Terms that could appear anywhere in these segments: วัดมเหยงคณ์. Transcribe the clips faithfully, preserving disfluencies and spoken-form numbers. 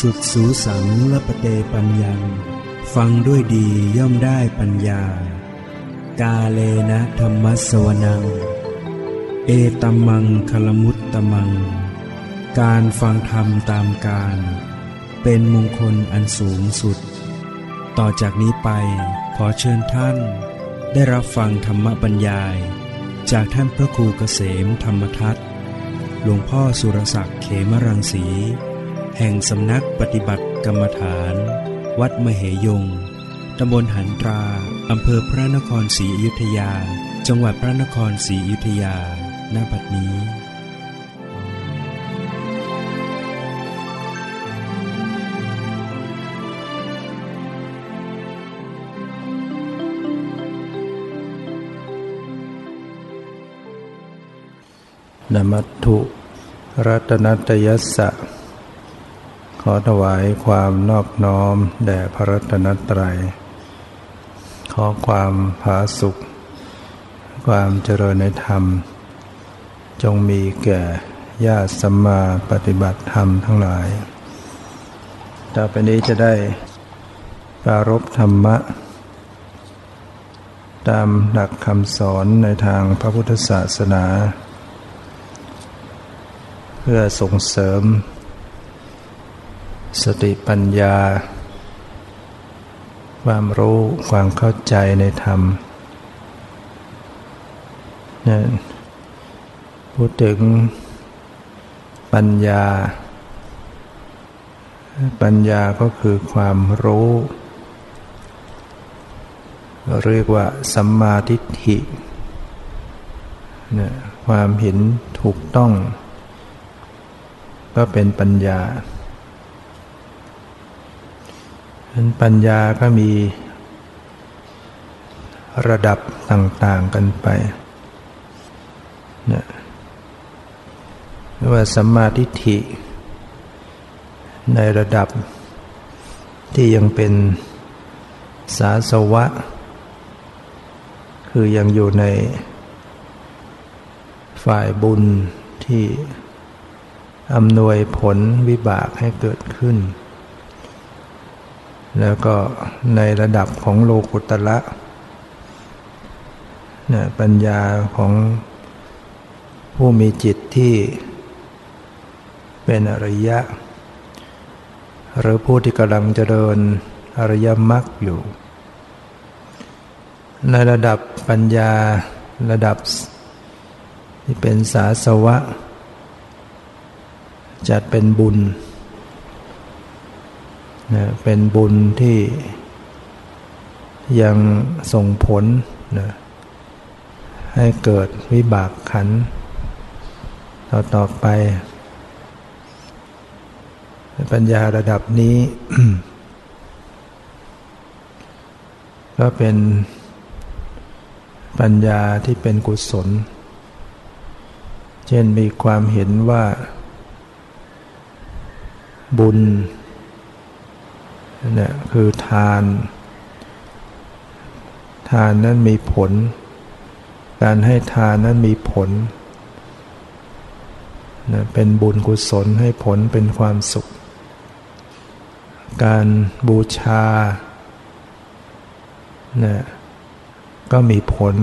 สุดสูสังลปเตปัญญังฟังด้วยดีย่อมได้ปัญญากาเลนะธัมมัสสวนังเอตัมมังคลมุตตมังการฟังธรรมตามการเป็นมงคลอันสูงสุดต่อจากนี้ไปขอเชิญท่านได้รับฟังธรรมบรรยายจากท่านพระครูเกษมธรรมทัตหลวงพ่อสุรศักดิ์เขมรังสีแห่งสำนักปฏิบัติกรรมฐานวัดมเหยงค์ตำบลหันตราอำเภอพระนครศรีอยุธยาจังหวัดพระนครศรีอยุธยาณ บัดนี้นมัตถุรัตนัตยัสสะขอถวายความนอบน้อมแด่พระรัตนตรัยขอความผาสุกความเจริญในธรรมจงมีแก่ญาติสัมมาปฏิบัติธรรมทั้งหลายต่อไปนี้จะได้ปรารภธรรมะตามหลักคำสอนในทางพระพุทธศาสนาเพื่อส่งเสริมสติปัญญาความรู้ความเข้าใจในธรรมนะพูดถึงปัญญาปัญญาก็คือความรู้เรียกว่าสัมมาทิฏฐินะความเห็นถูกต้องก็เป็นปัญญาปัญญาก็มีระดับต่างๆกันไปนะเรียกว่าสัมมาทิฏฐิในระดับที่ยังเป็นสาสวะคือยังอยู่ในฝ่ายบุญที่อำนวยผลวิบากให้เกิดขึ้นแล้วก็ในระดับของโลกุตระเนี่ยปัญญาของผู้มีจิตที่เป็นอริยะหรือผู้ที่กำลังเจริญอริยมรรคอยู่ในระดับปัญญาระดับที่เป็นสาสวะจัดเป็นบุญนะเป็นบุญที่ยังส่งผลนะให้เกิดวิบากขันธ์ต่อต่อไปปัญญาระดับนี้ ก็เป็นปัญญาที่เป็นกุศลเช่นมีความเห็นว่าบุญเนี่ยคือทานทานนั้นมีผลการให้ทานนั้นมีผลเนี่ยเป็นบุญกุศลให้ผลเป็นความสุขการบูชาเนี่ยก็มีผล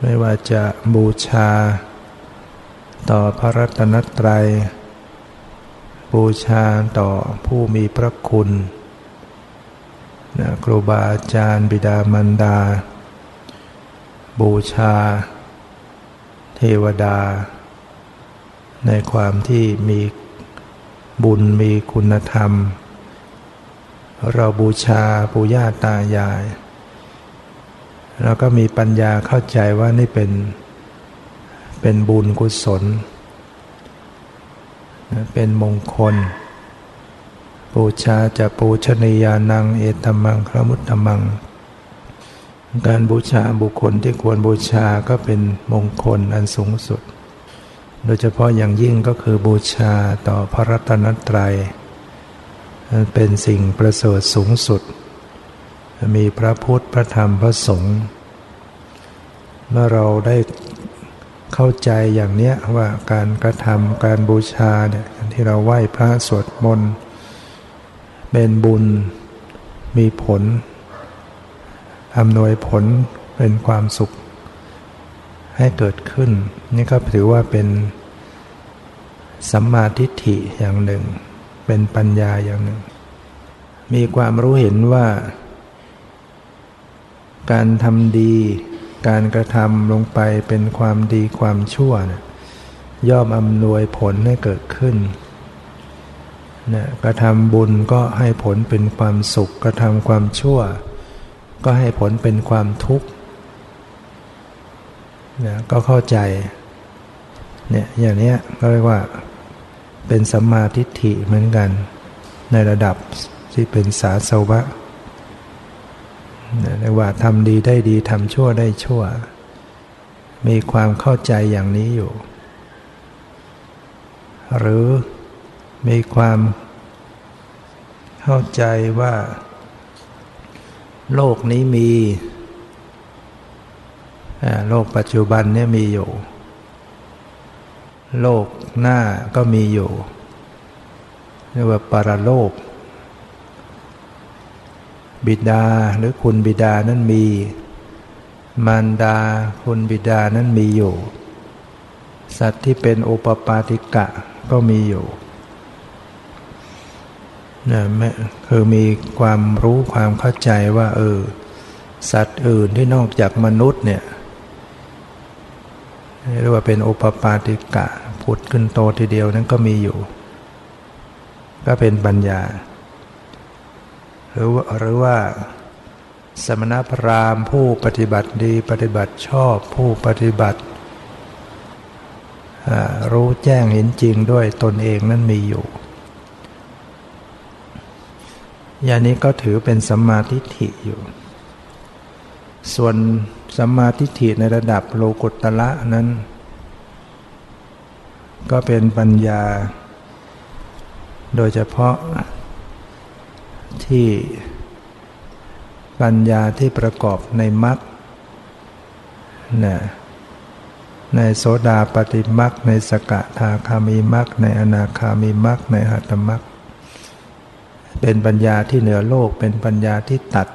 ไม่ว่าจะบูชาต่อพระรัตนตรัยบูชาต่อผู้มีพระคุณนะครูบาอาจารย์บิดามารดาบูชาเทวดาในความที่มีบุญมีคุณธรรมเราบูชาปู่ย่าตายายแล้วก็มีปัญญาเข้าใจว่านี่เป็นเป็นบุญกุศลเป็นมงคลปูชาจะปูชนียานังเอตัมมังคลมุตตมังการบูชาบุคคลที่ควรบูชาก็เป็นมงคลอันสูงสุดโดยเฉพาะอย่างยิ่งก็คือบูชาต่อพระรัตนตรัยเป็นสิ่งประเสริฐสูงสุดมีพระพุทธพระธรรมพระสงฆ์เมื่อเราได้เข้าใจอย่างเนี้ยว่าการกระทำการบูชาเนี่ย ที่เราไหว้พระสวดมนต์เป็นบุญมีผลอำนวยผลเป็นความสุขให้เกิดขึ้นนี่ก็ถือว่าเป็นสัมมาทิฏฐิอย่างหนึ่งเป็นปัญญาอย่างหนึ่งมีความรู้เห็นว่าการทำดีการกระทำลงไปเป็นความดีความชั่วนะย่อมอำนวยผลให้เกิดขึ้นนะกระทำบุญก็ให้ผลเป็นความสุขกระทำความชั่วก็ให้ผลเป็นความทุกข์นะก็เข้าใจเนี่ยอย่างนี้ก็เรียกว่าเป็นสัมมาทิฏฐิเหมือนกันในระดับที่เป็นสาสวะเรียกว่าทำดีได้ดีทำชั่วได้ชั่วมีความเข้าใจอย่างนี้อยู่หรือมีความเข้าใจว่าโลกนี้มีโลกปัจจุบันเนี่ยมีอยู่โลกหน้าก็มีอยู่เรียกว่าปรโลกบิดาหรือคุณบิดานั้นมีมารดาคุณบิดานั้นมีอยู่สัตว์ที่เป็นโอปปาติกะก็มีอยู่นะคือมีความรู้ความเข้าใจว่าเออสัตว์อื่นที่นอกจากมนุษย์เนี่ยเรียกว่าเป็นโอปปาติกะผุดขึ้นโตทีเดียวนั้นก็มีอยู่ก็เป็นปัญญาหรือว่าหรือว่าสมณพราหมณ์ผู้ปฏิบัติดีปฏิบัติชอบผู้ปฏิบัติรู้แจ้งเห็นจริงด้วยตนเองนั้นมีอยู่อย่างนี้ก็ถือเป็นสัมมาทิฏฐิอยู่ส่วนสัมมาทิฏฐิในระดับโลกุตระนั้นก็เป็นปัญญาโดยเฉพาะที่ปัญญาที่ประกอบในมรรคนะในโสดาปัตติมรรคในสกทาคามีมรรคในอนาคามีมรรคในอรหัตตมรรคเป็นปัญญาที่เหนือโลกเป็นปัญญาที่ตัด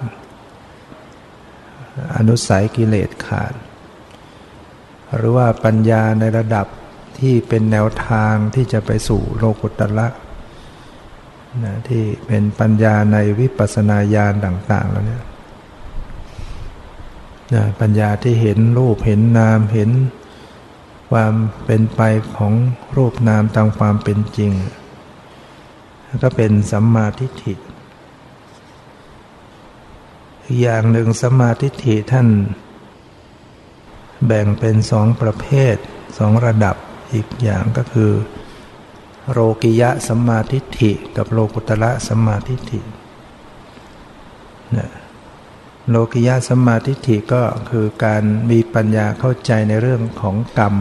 อนุสัยกิเลสขาดหรือว่าปัญญาในระดับที่เป็นแนวทางที่จะไปสู่โลกุตระนะที่เป็นปัญญาในวิปัสสนาญาณต่างๆแล้วเนี่ยนะปัญญาที่เห็นรูปเห็นนามเห็นความเป็นไปของรูปนามตามความเป็นจริงก็เป็นสัมมาทิฏฐิอย่างหนึ่งสัมมาทิฏฐิท่านแบ่งเป็นสองประเภทสองระดับอีกอย่างก็คือโลกิยะสัมมาทิฏฐิกับโลกุตระสัมมาทิฏฐินะโลกิยะสัมมาทิฏฐิก็คือการมีปัญญาเข้าใจในเรื่องของกรรม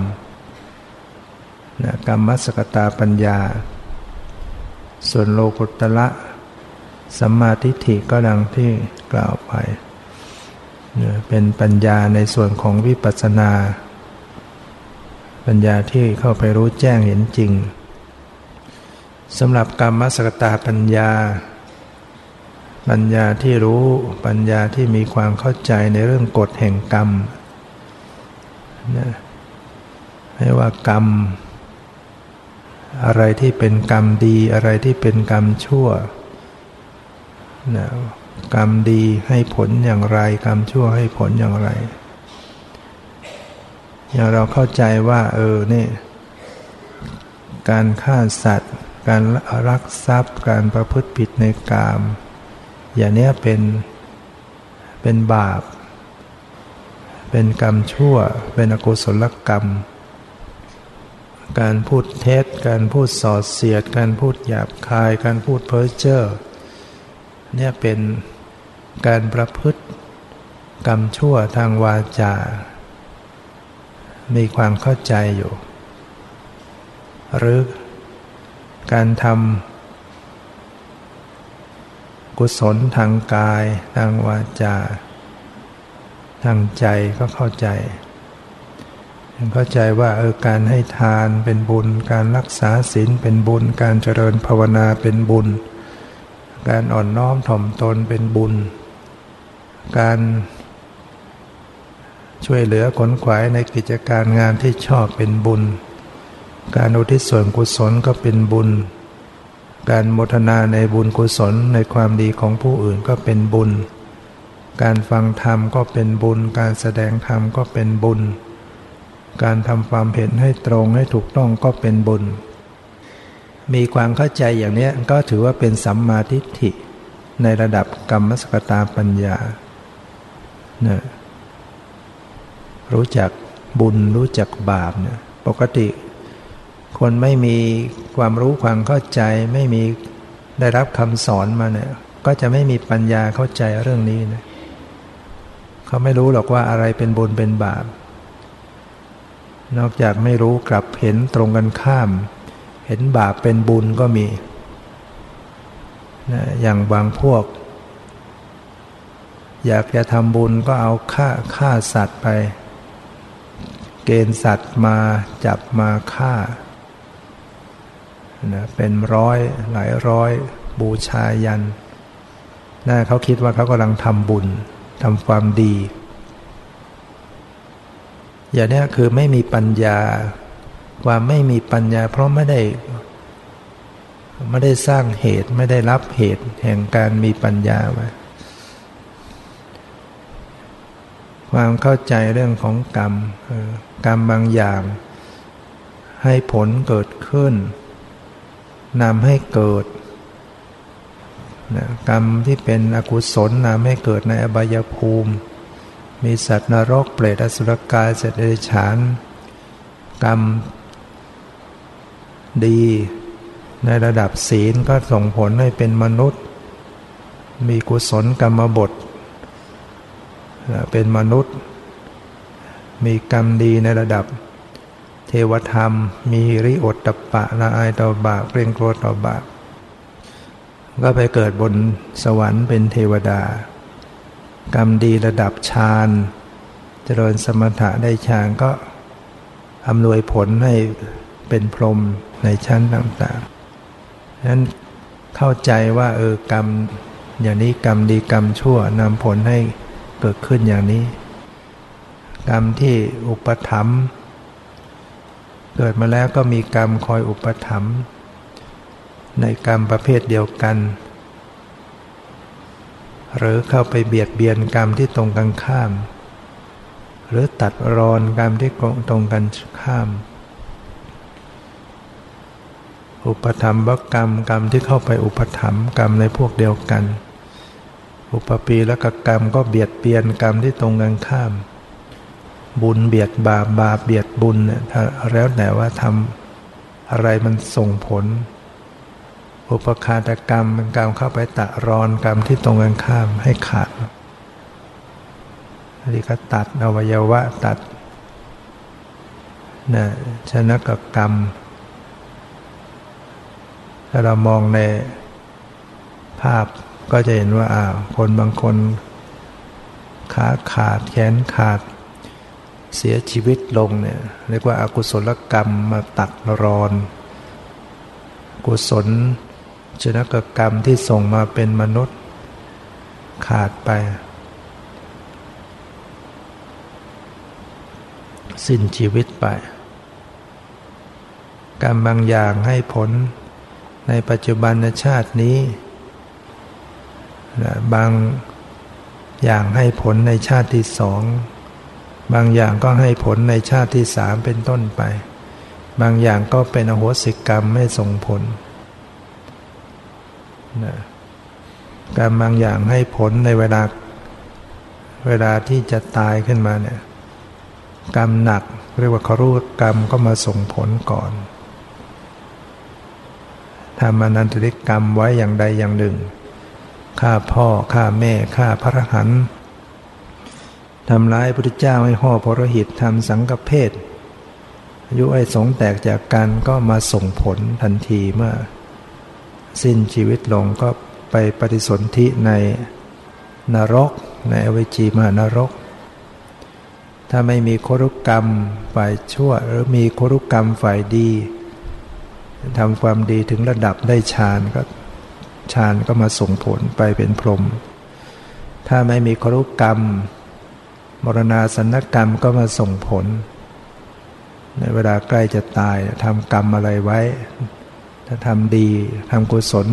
นะกรรมสกตาปัญญาส่วนโลกุตระสัมมาทิฏฐิก็ดังที่กล่าวไปเป็นปัญญาในส่วนของวิปัสสนาปัญญาที่เข้าไปรู้แจ้งเห็นจริงสำหรับกรรมสกตาปัญญาปัญญาที่รู้ปัญญาที่มีความเข้าใจในเรื่องกฎแห่งกรรมนะให้ว่ากรรมอะไรที่เป็นกรรมดีอะไรที่เป็นกรรมชั่วนะกรรมดีให้ผลอย่างไรกรรมชั่วให้ผลอย่างไรอย่างเราเข้าใจว่าเออนี่การฆ่าสัตว์การรักทรัพย์การประพฤติผิดในกามอย่างนี้เป็นเป็นบาปเป็นกรรมชั่วเป็นอกุศลกรรมการพูดเท็จการพูดส่อเสียดการพูดหยาบคายการพูดเพ้อเจ้อเนี่ยเป็นการประพฤติกรรมชั่วทางวาจามีความเข้าใจอยู่หรือการทำกุศลทางกายทางวาจาทางใจก็เข้าใจ เข้าใจว่าเออการให้ทานเป็นบุญการรักษาศีลเป็นบุญการเจริญภาวนาเป็นบุญการอ่อนน้อมถ่อมตนเป็นบุญการช่วยเหลือขนขวายในกิจการงานที่ชอบเป็นบุญการอุทิศส่วนกุศลก็เป็นบุญการโมทนาในบุญกุศลในความดีของผู้อื่นก็เป็นบุญการฟังธรรมก็เป็นบุญการแสดงธรรมก็เป็นบุญการทำความเห็นให้ตรงให้ถูกต้องก็เป็นบุญมีความเข้าใจอย่างนี้ก็ถือว่าเป็นสัมมาทิฏฐิในระดับกัมมสกตาปัญญานะรู้จักบุญรู้จักบาปนะปกติคนไม่มีความรู้ความเข้าใจไม่มีได้รับคำสอนมาเนี่ยก็จะไม่มีปัญญาเข้าใจเรื่องนี้นะเขาไม่รู้หรอกว่าอะไรเป็นบุญเป็นบาปนอกจากไม่รู้กลับเห็นตรงกันข้ามเห็นบาปเป็นบุญก็มีนะอย่างบางพวกอยากจะทำบุญก็เอาฆ่าฆ่าสัตว์ไปเกณฑ์สัตว์มาจับมาฆ่านะเป็นร้อยหลายร้อยบูชายันนะเขาคิดว่าเขากำลังทำบุญทำความดีอย่างนี้คือไม่มีปัญญาความไม่มีปัญญาเพราะไม่ได้ไม่ได้สร้างเหตุไม่ได้รับเหตุแห่งการมีปัญญาไว้ความเข้าใจเรื่องของกรรมกรรมบางอย่างให้ผลเกิดขึ้นนำให้เกิดนะกรรมที่เป็นอกุศลนำให้เกิดในอบายภูมิมีสัตว์นรกเปรตอสุรกายสัตว์เดรัจฉานกรรมดีในระดับศีลก็ส่งผลให้เป็นมนุษย์มีกุศลกรรมบทเป็นมนุษย์มีกรรมดีในระดับเทวธรรมมีหิริโอตตัปปะละอายต่อบาปเกรงกลัวต่อบาปก็ไปเกิดบนสวรรค์เป็นเทวดากรรมดีระดับฌานเจริญสมถะได้ฌานก็อำนวยผลให้เป็นพรหมในชั้นต่างๆฉะนั้นเข้าใจว่าเออกรรมอย่างนี้กรรมดีกรรมชั่วนำผลให้เกิดขึ้นอย่างนี้กรรมที่อุปถัมภ์เกิดมาแล้วก็มีกรรมคอยอุปถัมภ์ในกรรมประเภทเดียวกันหรือเข้าไปเบียดเบียนกรรมที่ตรงกันข้ามหรือตัดรอนกรรมที่ตรงกันข้ามอุปถัมภกรรมกรรมที่เข้าไปอุปถัมภ์กรรมในพวกเดียวกันอุปปีและกกรรมก็เบียดเบียนกรรมที่ตรงกันข้ามบุญเบียดบาปบาปเบียดบุญเนี่ยแล้วแต่ว่าทำอะไรมันส่งผลอุปฆาตกรรมเป็นกรรมเข้าไปตะรอนกรรมที่ตรงกันข้ามให้ขาดอันนี้ก็ตัดอวัยวะตัดนะชนกกรรมถ้าเรามองในภาพก็จะเห็นว่าอ้าวคนบางคนขาขาดแขนขาดเสียชีวิตลงเนี่ยเรียกว่าอากุศลกรรมมาตัดรอนกุศลชนกกรรมที่ส่งมาเป็นมนุษย์ขาดไปสิ้นชีวิตไปกรรมบางอย่างให้ผลในปัจจุบันชาตินี้บางอย่างให้ผลในชาติที่สองบางอย่างก็ให้ผลในชาติที่สามเป็นต้นไปบางอย่างก็เป็นอโหสิกรรมไม่ส่งผลนะกรรมบางอย่างให้ผลในเวลาเวลาที่จะตายขึ้นมาเนี่ยกรรมหนักเรียกว่าครุกรรมก็มาส่งผลก่อนทำอนันตริกรรมไว้อย่างใดอย่างหนึ่งฆ่าพ่อฆ่าแม่ฆ่าพระอรหันต์ทำร้ายพระพุทธเจ้าให้ห่อพระหิตทำสังฆเภทอายุไอ้สงแตกจากกันก็มาส่งผลทันทีเมื่อสิ้นชีวิตลงก็ไปปฏิสนธิในนรกในอเวจีมหานรก ถ้าไม่มีคุรุกรรมฝ่ายชั่วหรือมีคุรุกรรมฝ่ายดีทำความดีถึงระดับได้ฌานก็ฌานก็มาส่งผลไปเป็นพรหมถ้าไม่มีคุรุกรรมมรณาสนกรรมก็มาส่งผลในเวลาใกล้จะตายทำกรรมอะไรไว้ถ้าทำดีทำกุศล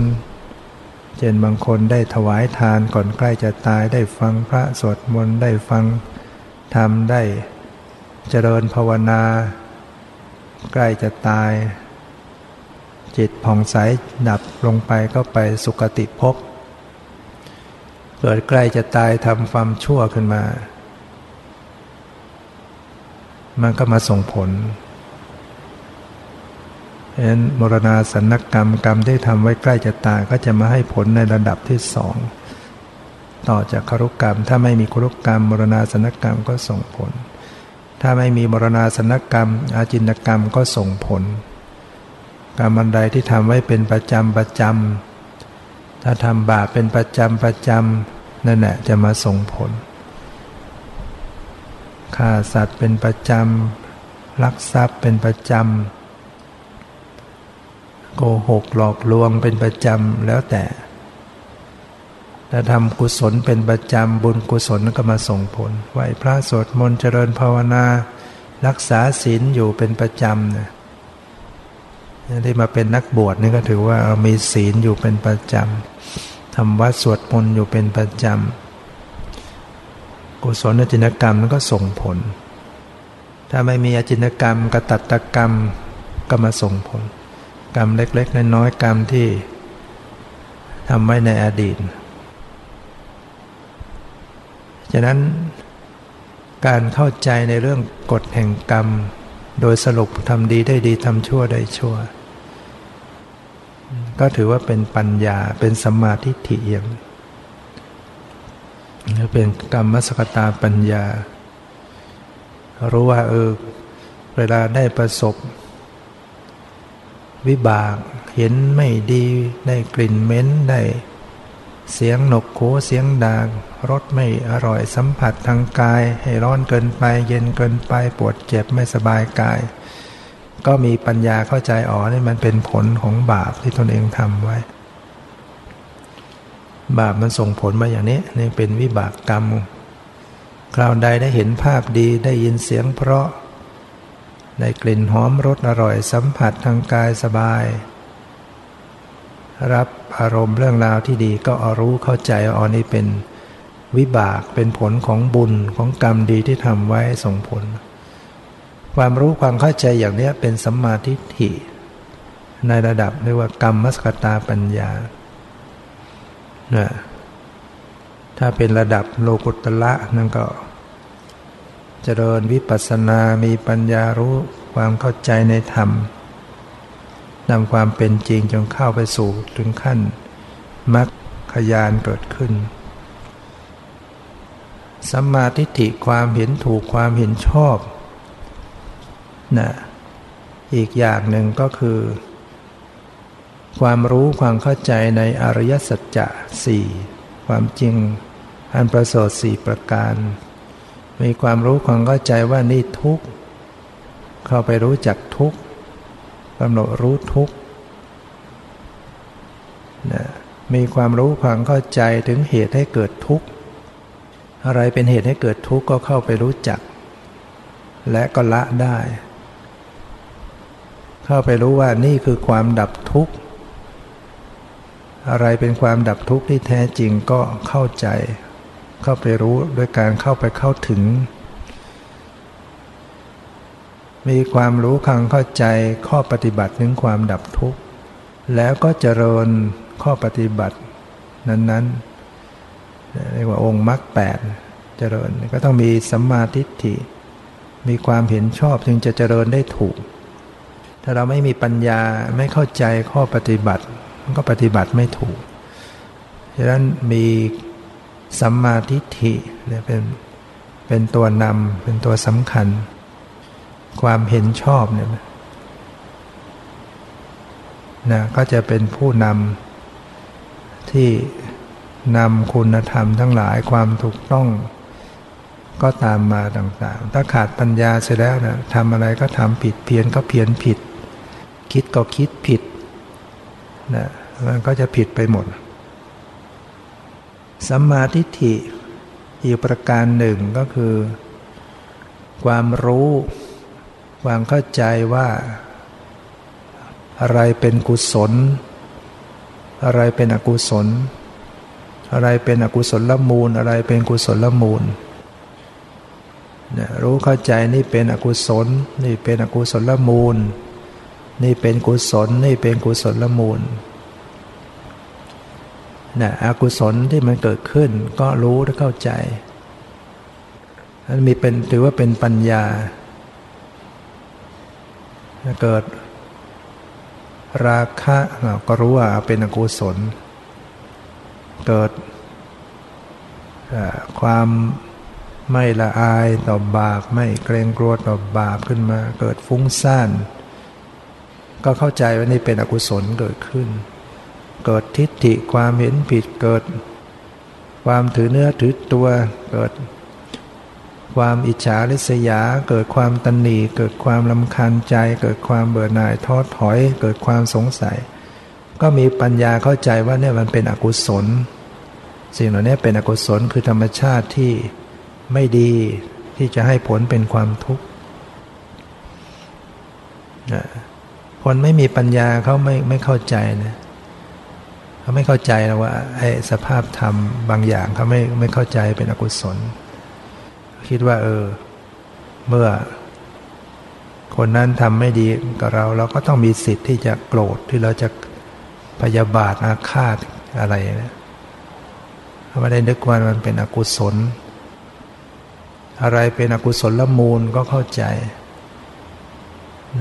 เช่นบางคนได้ถวายทานก่อนใกล้จะตายได้ฟังพระสวดมนต์ได้ฟังธรรมได้เจริญภาวนาใกล้จะตายจิตผ่องใสดับลงไปก็ไปสุคติภพเกิดใกล้จะตายทำความชั่วขึ้นมามันก็มาส่งผลเพราะฉะนั้นมรณาสนกรรมกรรมที่ทำไว้ใกล้จะตายก็จะมาให้ผลในระดับที่สองต่อจากคุรุกรรมถ้าไม่มีคุรุกรรมมรณาสนกรรมก็ส่งผลถ้าไม่มีมรณาสนกรรมอาจินกรรมก็ส่งผลกรรมอันใดที่ทำไว้เป็นประจำประจำถ้าทำบาปเป็นประจำประจำนั่นแหละจะมาส่งผลฆ่าสัตว์เป็นประจำลักทรัพย์เป็นประจำโกหกหลอกลวงเป็นประจำแล้วแต่ถ้าทำกุศลเป็นประจำบุญกุศลก็มาส่งผลไหว้พระสวดมนต์เจริญภาวนารักษาศีลอยู่เป็นประจำเนี่ยที่มาเป็นนักบวชนี่ก็ถือว่ามีศีลอยู่เป็นประจำทำวัดสวดมนต์อยู่เป็นประจำกุศลอาจินกรรมนั้นก็ส่งผลถ้าไม่มีอาจินกรรมกตัฏฐกรรมก็มาส่งผลกรรมเล็กๆน้อยๆกรรมที่ทำไว้ในอดีตฉะนั้นการเข้าใจในเรื่องกฎแห่งกรรมโดยสรุปทำดีได้ดีทำชั่วได้ชั่วก็ถือว่าเป็นปัญญาเป็นสัมมาทิฏฐิอย่างเป็นกรรมสกตาปัญญารู้ว่าเออเวลาได้ประสบวิบากเห็นไม่ดีได้กลิ่นเหม็นได้เสียงหนกหูเสียงด่างรสไม่อร่อยสัมผัสทางกายให้ร้อนเกินไปเย็นเกินไปปวดเจ็บไม่สบายกายก็มีปัญญาเข้าใจอ๋อนี่มันเป็นผลของบาปที่ตนเองทำไว้บาปมันส่งผลมาอย่างนี้นี่เป็นวิบากกรรมคราวใดได้เห็นภาพดีได้ยินเสียงเพราะได้กลิ่นหอมรสอร่อยสัมผัสทางกายสบายรับอารมณ์เรื่องราวที่ดีก็เอารู้เข้าใจว่าอ๋อนี่เป็นวิบากเป็นผลของบุญของกรรมดีที่ทำไว้ส่งผลความรู้ความเข้าใจอย่างนี้เป็นสัมมาทิฏฐิในระดับเรียกว่ากรรมสกตาปัญญานะถ้าเป็นระดับโลกุตระนั่นก็เจริญวิปัสสนามีปัญญารู้ความเข้าใจในธรรมนำความเป็นจริงจนเข้าไปสู่ถึงขั้นมรรคญาณเกิดขึ้นสัมมาทิฏฐิความเห็นถูกความเห็นชอบนะอีกอย่างหนึ่งก็คือความรู้ความเข้าใจในอริยสัจจะสี่ความจริงอันประเสริฐสี่ประการมีความรู้ความเข้าใจว่านี่ทุกข์เข้าไปรู้จักทุกข์กำหนดรู้ทุกข์นะมีความรู้ความเข้าใจถึงเหตุให้เกิดทุกข์อะไรเป็นเหตุให้เกิดทุกข์ก็เข้าไปรู้จักและก็ละได้เข้าไปรู้ว่านี่คือความดับทุกข์อะไรเป็นความดับทุกข์ที่แท้จริงก็เข้าใจเข้าไปรู้โดยการเข้าไปเข้าถึงมีความรู้ความเข้าใจข้อปฏิบัติถึงความดับทุกข์แล้วก็เจริญข้อปฏิบัตินั้นๆเรียกว่าองค์มรรคแปดเจริญก็ต้องมีสัมมาทิฏฐิมีความเห็นชอบจึงจะเจริญได้ถูกถ้าเราไม่มีปัญญาไม่เข้าใจข้อปฏิบัติก็ปฏิบัติไม่ถูกฉะนั้นมีสัมมาทิฏฐิเนี่ยเป็นเป็นตัวนำเป็นตัวสำคัญความเห็นชอบเนี่ยนะก็จะเป็นผู้นำที่นำคุณธรรมทั้งหลายความถูกต้อง ก็ตามมาต่างๆถ้าขาดปัญญาเสียแล้วนะทำอะไรก็ทำผิดเพี้ยนก็เพี้ยนผิดคิดก็คิดผิดนะมันก็จะผิดไปหมดสัมมาทิฏฐิอีกประการหนึ่งก็คือความรู้ความเข้าใจว่าอะไรเป็นกุศลอะไรเป็นอกุศลอะไรเป็นอกุศลมูลอะไรเป็นกุศลมูลรู้เข้าใจนี่เป็นอกุศลนี่เป็นอกุศลมูลนี่เป็นกุศลนี่เป็นกุศลมูลนะอกุศลที่มันเกิดขึ้นก็รู้และเข้าใจมันมีเป็นถือว่าเป็นปัญญาเกิดราคะก็รู้ว่าเป็นอกุศลเกิดความไม่ละอายต่อบาปไม่เกรงกลัวต่อบาปขึ้นมาเกิดฟุ้งซ่านก็เข้าใจว่านี่เป็นอกุศลเกิดขึ้นเกิดทิฏฐิความเห็นผิดเกิดความถือเนื้อถือตัวเกิดความอิจฉาริษยาเกิดความตณีเกิดความรำคาญใจเกิดความเบื่อหน่ายท้อถอยเกิดความสงสัยก็มีปัญญาเข้าใจว่าเนี่ยมันเป็นอกุศลสิ่งเหล่านี้เป็นอกุศลคือธรรมชาติที่ไม่ดีที่จะให้ผลเป็นความทุกข์นะคนไม่มีปัญญาเขาไม่ไม่เข้าใจนะเขาไม่เข้าใจแล้วว่าไอ้สภาพธรรมบางอย่างเขาไม่ไม่เข้าใจเป็นอกุศลคิดว่าเออเมื่อคนนั้นทำไม่ดีกับเราเราก็ต้องมีสิทธิ์ที่จะโกรธที่เราจะพยาบาทอาฆาตอะไรนะเขาไม่ได้นึกว่ามันเป็นอกุศลอะไรเป็นอกุศลมูลก็เข้าใจ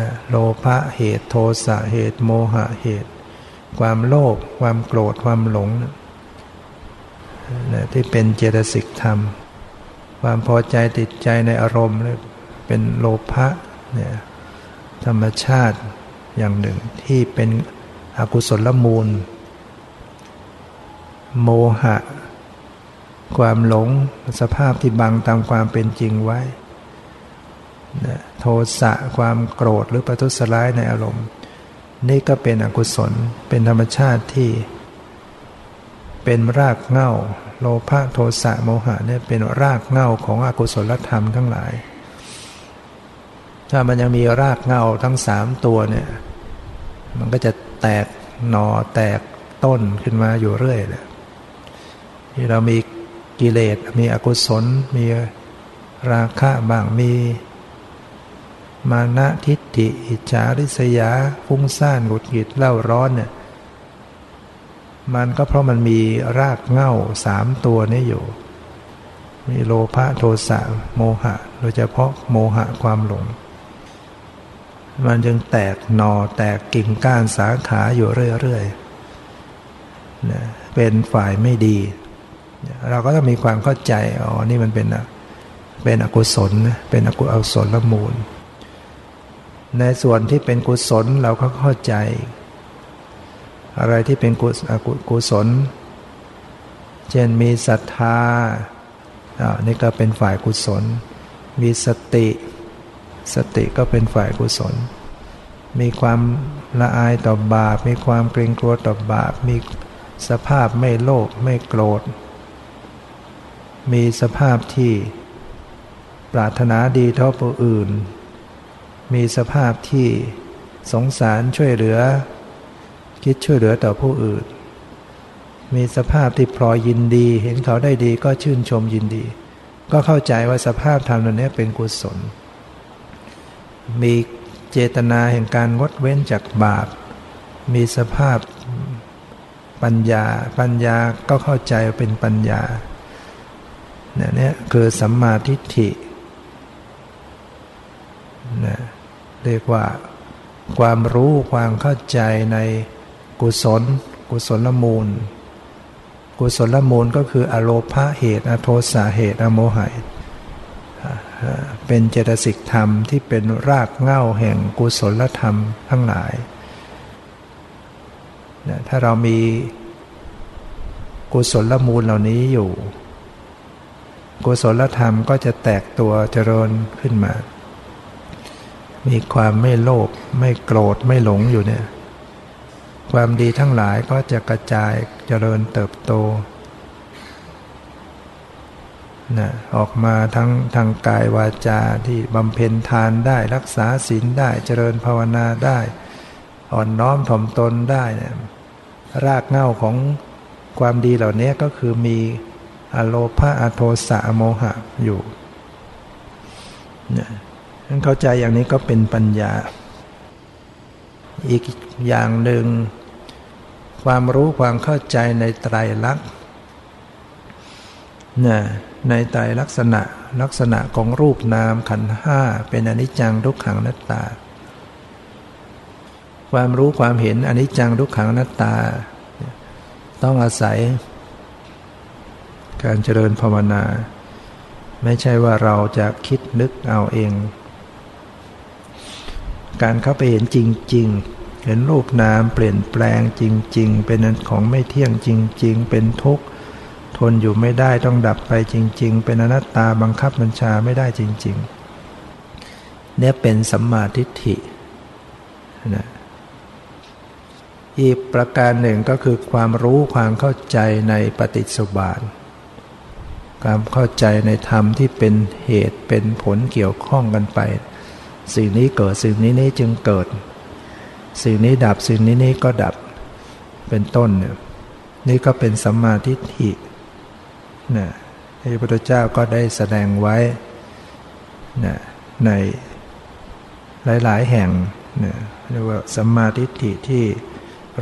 นะโลภะเหตุโทสะเหตุโมหะเหตุความโลภความโกรธความหลงนะที่เป็นเจตสิกธรรมความพอใจติดใจในอารมณ์เป็นโลภะเนี่ยธรรมชาติอย่างหนึ่งที่เป็นอกุศลมูลโมหะความหลงสภาพที่บังตามความเป็นจริงไว้นะโทสะความโกรธหรือประทุษร้ายในอารมณ์นี่ก็เป็นอกุศลเป็นธรรมชาติที่เป็นรากเหง้าโลภะโทสะโมหะเนี่ยเป็นรากเหง้าของอกุศลธรรมทั้งหลายถ้ามันยังมีรากเหง้าทั้งสามตัวเนี่ยมันก็จะแตกหน่อแตกต้นขึ้นมาอยู่เรื่อยเลยที่เรามีกิเลสมีอกุศลมีราคะบ้างมีมานะทิฏฐิอิจฉาริษยาฟุ้งซ่านหงุดหงิดเล่าร้อนเนี่ยมันก็เพราะมันมีรากเหง้าสามตัวนี้อยู่มีโลภะโทสะโมหะโดยเฉพาะโมหะความหลงมันจึงแตกหน่อแตกกิ่งก้านสาขาอยู่เรื่อยๆนะเป็นฝ่ายไม่ดีเราก็ต้องมีความเข้าใจอ๋อนี่มันเป็นเป็นอกุศลเป็นอกุศลมูลในส่วนที่เป็นกุศลเราก็เข้าใจอะไรที่เป็นกุศลเช่นมีศรัทธาอ่านี่ก็เป็นฝ่ายกุศลมีสติสติก็เป็นฝ่ายกุศลมีความละอายต่อบาปมีความเกรงกลัวต่อบาปมีสภาพไม่โลภไม่โกรธมีสภาพที่ปรารถนาดีต่อผู้อื่นมีสภาพที่สงสารช่วยเหลือคิดช่วยเหลือต่อผู้อื่นมีสภาพที่พลอยยินดีเห็นเขาได้ดีก็ชื่นชมยินดีก็เข้าใจว่าสภาพธรรมนั้นเนี่ยเป็นกุศลมีเจตนาแห่งการงดเว้นจากบาปมีสภาพปัญญาปัญญาก็เข้าใจเป็นปัญญาเนี่ยเนี่ยคือสัมมาทิฏฐินะเรียกว่าความรู้ความเข้าใจในกุศลกุศลมูลกุศลมูลก็คืออโลภะเหตุอโทสะเหตุอโมหะเหตุเป็นเจตสิกธรรมที่เป็นรากเหง้าแห่งกุศลธรรมทั้งหลายนะถ้าเรามีกุศลมูลเหล่านี้อยู่ กุศลธรรมก็จะแตกตัวเจริญขึ้นมามีความไม่โลภไม่โกรธไม่หลงอยู่เนี่ยความดีทั้งหลายก็จะกระจายเจริญเติบโตนะออกมาทั้งทางกายวาจาที่บำเพ็ญทานได้รักษาศีลได้เจริญภาวนาได้อ่อนน้อมถ่อมตนได้นะรากเหง้าของความดีเหล่านี้ก็คือมีอโลภะอโทสะโมหะอยู่นะงั้นเข้าใจอย่างนี้ก็เป็นปัญญาอีกอย่างหนึ่งความรู้ความเข้าใจในไตรลักษณ์นะในไตรลักษณะลักษณะของรูปนามขันธ์ห้าเป็นอนิจจังทุกขังอนัตตาความรู้ความเห็นอนิจจังทุกขังอนัตตาต้องอาศัยการเจริญภาวนาไม่ใช่ว่าเราจะคิดนึกเอาเองการเข้าไปเห็นจริงๆเห็นรูปนามเปลี่ยนแปลงจริงๆเป็นของไม่เที่ยงจริงๆเป็นทุกข์ทนอยู่ไม่ได้ต้องดับไปจริงๆเป็นอนัตตาบังคับบัญชาไม่ได้จริงๆเนี่ยเป็นสัมมาทิฏฐินะอีกประการหนึ่งก็คือความรู้ความเข้าใจในปฏิจจสุบาทความเข้าใจในธรรมที่เป็นเหตุเป็นผลเกี่ยวข้องกันไปสิ่งนี้เกิดสิ่งนี้นี้จึงเกิดสิ่งนี้ดับสิ่งนี้นี้ก็ดับเป็นต้นเนี่ยนี่ก็เป็นสัมมาทิฏฐินะพระพุทธเจ้าก็ได้แสดงไว้นะในหลายๆแห่งนะเรียกว่าสัมมาทิฏฐิที่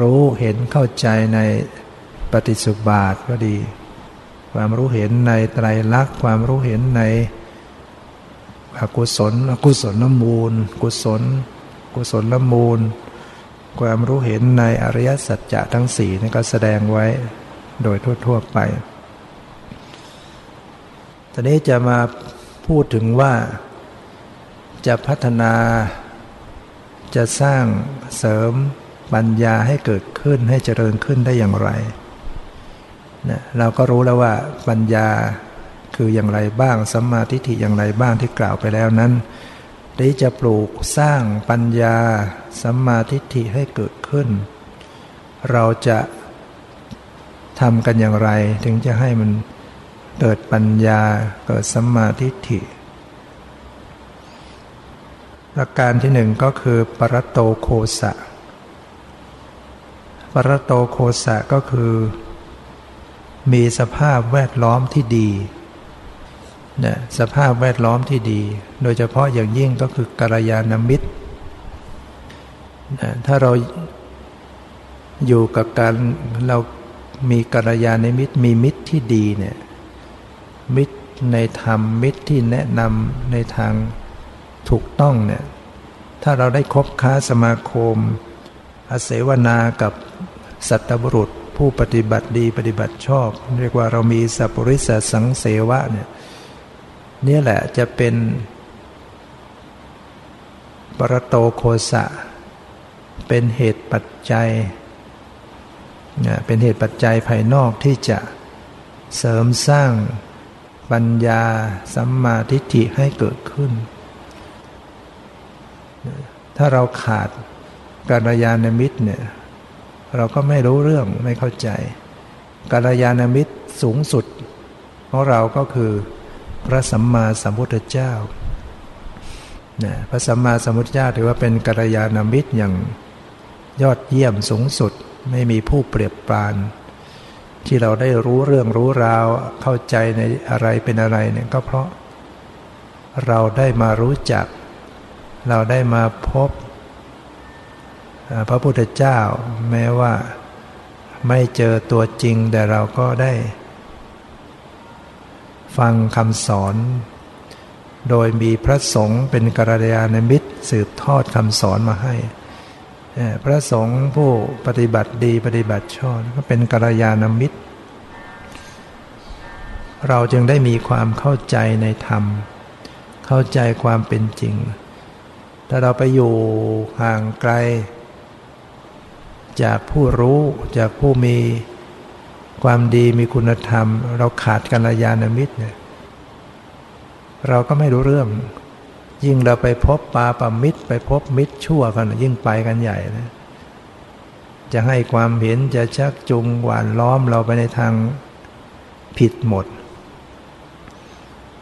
รู้เห็นเข้าใจในปฏิจจสุบาทก็ดีความรู้เห็นในไตรลักษณ์ความรู้เห็นในอกุศลอกุศลมูลกุศลกุศลมูลความรู้เห็นในอริยสัจจะทั้งสี่นี่ก็แสดงไว้โดยทั่วๆไปตอนนี้จะมาพูดถึงว่าจะพัฒนาจะสร้างเสริมปัญญาให้เกิดขึ้นให้เจริญขึ้นได้อย่างไรนะเราก็รู้แล้วว่าปัญญาคืออย่างไรบ้างสัมมาทิฏฐิอย่างไรบ้างที่กล่าวไปแล้วนั้นที่จะปลูกสร้างปัญญาสัมมาทิฏฐิให้เกิดขึ้นเราจะทำกันอย่างไรถึงจะให้มันเกิดปัญญาเกิดสัมมาทิฏฐิประการที่หนึ่งก็คือปรโตโคสะปรโตโคสะก็คือมีสภาพแวดล้อมที่ดีนะสภาพแวดล้อมที่ดีโดยเฉพาะอย่างยิ่งก็คือกัลยาณมิตรนะถ้าเราอยู่กับการเรามีกัลยาณมิตรมีมิตรที่ดีเนี่ยมิตรในธรรมมิตรที่แนะนำในทางถูกต้องเนี่ยถ้าเราได้คบค้าสมาคมอาเสวนากับสัตบุรุษผู้ปฏิบัติดีปฏิบัติชอบเรียกว่าเรามีสัพปริสสังเสวะเนี่ยนี่แหละจะเป็นปรโตโคสะเป็นเหตุปัจจัยเป็นเหตุปัจจัยภายนอกที่จะเสริมสร้างปัญญาสัมมาทิฏฐิให้เกิดขึ้นถ้าเราขาดกัลยาณมิตรเนี่ยเราก็ไม่รู้เรื่องไม่เข้าใจกัลยาณมิตรสูงสุดของเราก็คือพระสัมมาสัมพุทธเจ้านะพระสัมมาสัมพุทธเจ้าถือว่าเป็นกัลยาณมิตรอย่างยอดเยี่ยมสูงสุดไม่มีผู้เปรียบปานที่เราได้รู้เรื่องรู้ราวเข้าใจในอะไรเป็นอะไรเนี่ยก็เพราะเราได้มารู้จักเราได้มาพบพระพุทธเจ้าแม้ว่าไม่เจอตัวจริงแต่เราก็ได้ฟังคำสอนโดยมีพระสงฆ์เป็นกัลยาณมิตรสืบทอดคำสอนมาให้พระสงฆ์ผู้ปฏิบัติดีปฏิบัติชอบก็เป็นกัลยาณมิตรเราจึงได้มีความเข้าใจในธรรมเข้าใจความเป็นจริงถ้าเราไปอยู่ห่างไกลจากผู้รู้จากผู้มีความดีมีคุณธรรมเราขาดกัลยาณมิตรเนี่ย เราก็ไม่รู้เรื่องยิ่งเราไปพบปาปมิตรไปพบมิตรชั่วกันยิ่งไปกันใหญ่นะจะให้ความเห็นจะชักจูงหวานล้อมเราไปในทางผิดหมด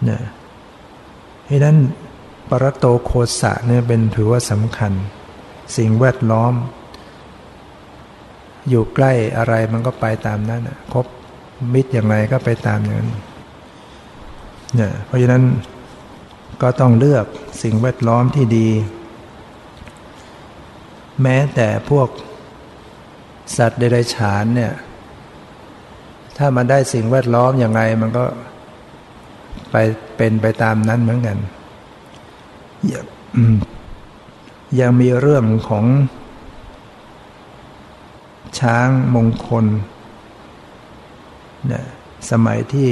นะเพราะนั้นปรโตโคสะเนี่ยเป็นถือว่าสำคัญสิ่งแวดล้อมอยู่ใกล้อะไรมันก็ไปตามนั้นนะคบมิตรอย่างไรก็ไปตามอย่างนั้นนะเพราะฉะนั้นก็ต้องเลือกสิ่งแวดล้อมที่ดีแม้แต่พวกสัตว์เดรัจฉานเนี่ยถ้ามันได้สิ่งแวดล้อมอย่างไรมันก็ไปเป็นไปตามนั้นเหมือนกันยังมีเรื่องของช้างมงคลเนี่ยสมัยที่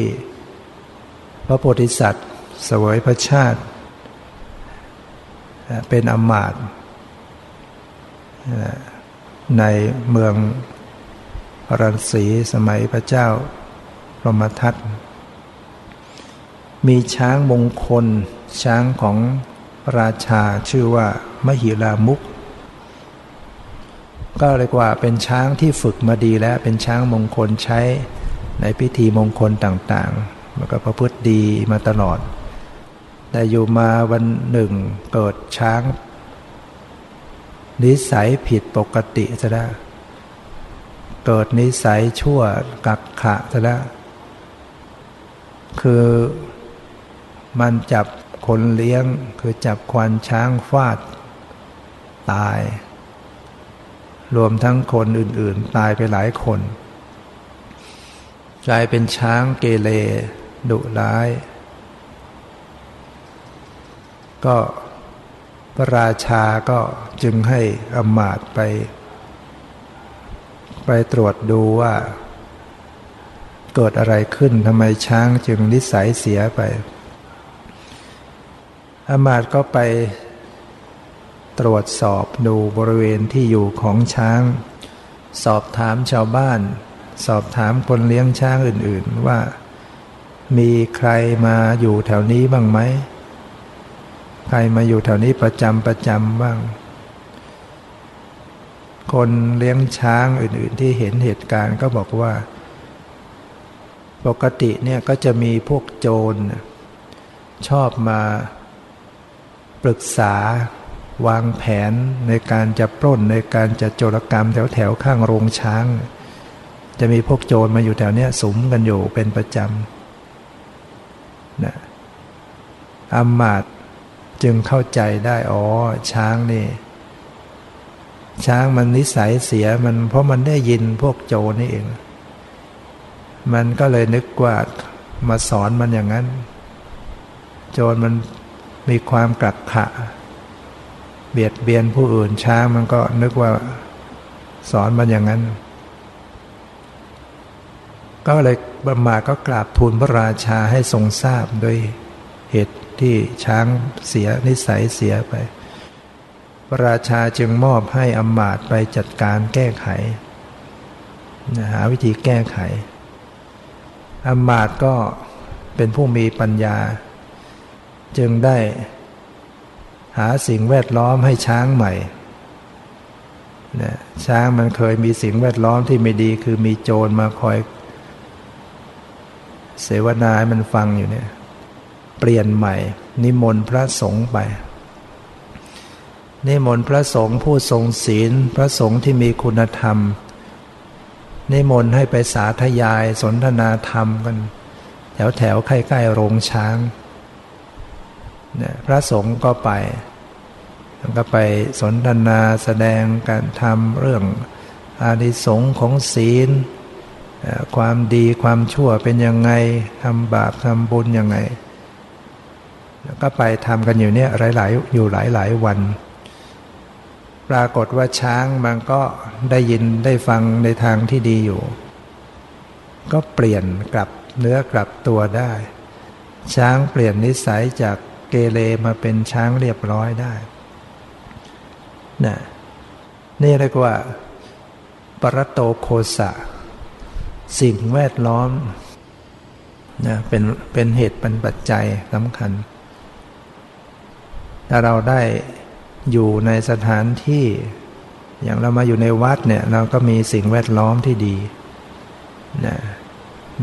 พระโพธิสัตว์เสวยพระชาติเป็นอมาตย์ในเมืองรังสีสมัยพระเจ้าพรหมทัตมีช้างมงคลช้างของราชาชื่อว่ามหิรามุกก็เลยกว่าเป็นช้างที่ฝึกมาดีแล้วเป็นช้างมงคลใช้ในพิธีมงคลต่างๆมันก็ประพฤติดีมาตลอดแต่อยู่มาวันหนึ่งเกิดช้างนิสัยผิดปกติซะแล้วเกิดนิสัยชั่วกักขะซะแล้วคือมันจับคนเลี้ยงคือจับควานช้างฟาดตายรวมทั้งคนอื่นๆตายไปหลายคนกลายเป็นช้างเกเรดุร้ายก็พระราชาก็จึงให้อมาตย์ไปไปตรวจดูว่าเกิดอะไรขึ้นทำไมช้างจึงนิสัยเสียไปอมาตย์ก็ไปตรวจสอบดูบริเวณที่อยู่ของช้างสอบถามชาวบ้านสอบถามคนเลี้ยงช้างอื่นๆว่ามีใครมาอยู่แถวนี้บ้างไหมใครมาอยู่แถวนี้ประจำประจำบ้างคนเลี้ยงช้างอื่นๆที่เห็นเหตุการณ์ก็บอกว่าปกติเนี่ยก็จะมีพวกโจรชอบมาปรึกษาวางแผนในการจะปล้นในการจะโจรกรรมแถวๆข้างโรงช้างจะมีพวกโจรมาอยู่แถวเนี้ยสุมกันอยู่เป็นประจำนะอมาตย์จึงเข้าใจได้อ๋อช้างนี่ช้างมันนิสัยเสียมันเพราะมันได้ยินพวกโจรนี่เองมันก็เลยนึกว่ามาสอนมันอย่างนั้นโจรมันมีความกักขะเบียดเบียนผู้อื่นช้างมันก็นึกว่าสอนมันอย่างนั้นก็เลยประมาทก็กราบทูลพระราชาให้ทรงทราบโดยเหตุที่ช้างเสียนิสัยเสียไปพระราชาจึงมอบให้อมาตย์ไปจัดการแก้ไขหาวิธีแก้ไขอมาตย์ก็เป็นผู้มีปัญญาจึงได้หาสิ่งแวดล้อมให้ช้างใหม่นะช้างมันเคยมีสิ่งแวดล้อมที่ไม่ดีคือมีโจรมาคอยเสวนายมันฟังอยู่เนี่ยเปลี่ยนใหม่นิมนต์พระสงฆ์ไปนิมนต์พระสงฆ์ผู้ทรงศีลพระสงฆ์ที่มีคุณธรรมนิมนต์ให้ไปสาธยายสนทนาธรรมกันแถวแถวใกล้ๆโรงช้างเนี่ยพระสงฆ์ก็ไปแล้วก็ไปสนทนาแสดงการทำเรื่องอานิสงส์ของศีลความดีความชั่วเป็นยังไงทำบาปทำบุญยังไงแล้วก็ไปทำกันอยู่เนี่ยหลายๆอยู่หลายๆวันปรากฏว่าช้างมันก็ได้ยินได้ฟังในทางที่ดีอยู่ก็เปลี่ยนกลับเนื้อกลับตัวได้ช้างเปลี่ยนนิสัยจากเกเรมาเป็นช้างเรียบร้อยได้นะนี่เรียกว่าปรโตโคสะสิ่งแวดล้อมนะเป็นเป็นเหตุเป็นปัจจัยสำคัญ ถ้าเราได้อยู่ในสถานที่อย่างเรามาอยู่ในวัดเนี่ยเราก็มีสิ่งแวดล้อมที่ดีนะ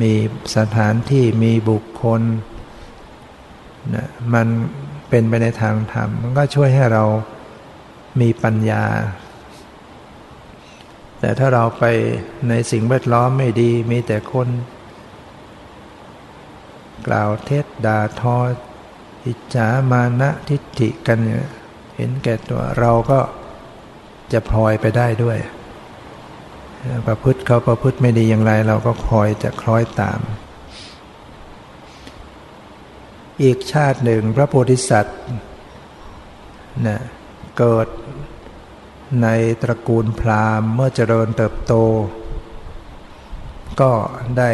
มีสถานที่มีบุคคลนะมันเป็นไปในทางธรรมมันก็ช่วยให้เรามีปัญญาแต่ถ้าเราไปในสิ่งแวดล้อมไม่ดีมีแต่คนกล่าวเทศด่าทออิจฉามานะทิฏฐิกันเห็นแก่ตัวเราก็จะพลอยไปได้ด้วยประพฤติเขาประพฤติไม่ดีอย่างไรเราก็คอยจะคล้อยตามอีกชาติหนึ่งพระโพธิสัตว์นะเกิดในตระกูลพราหมณ์เมื่อเจริญเติบโตก็ได้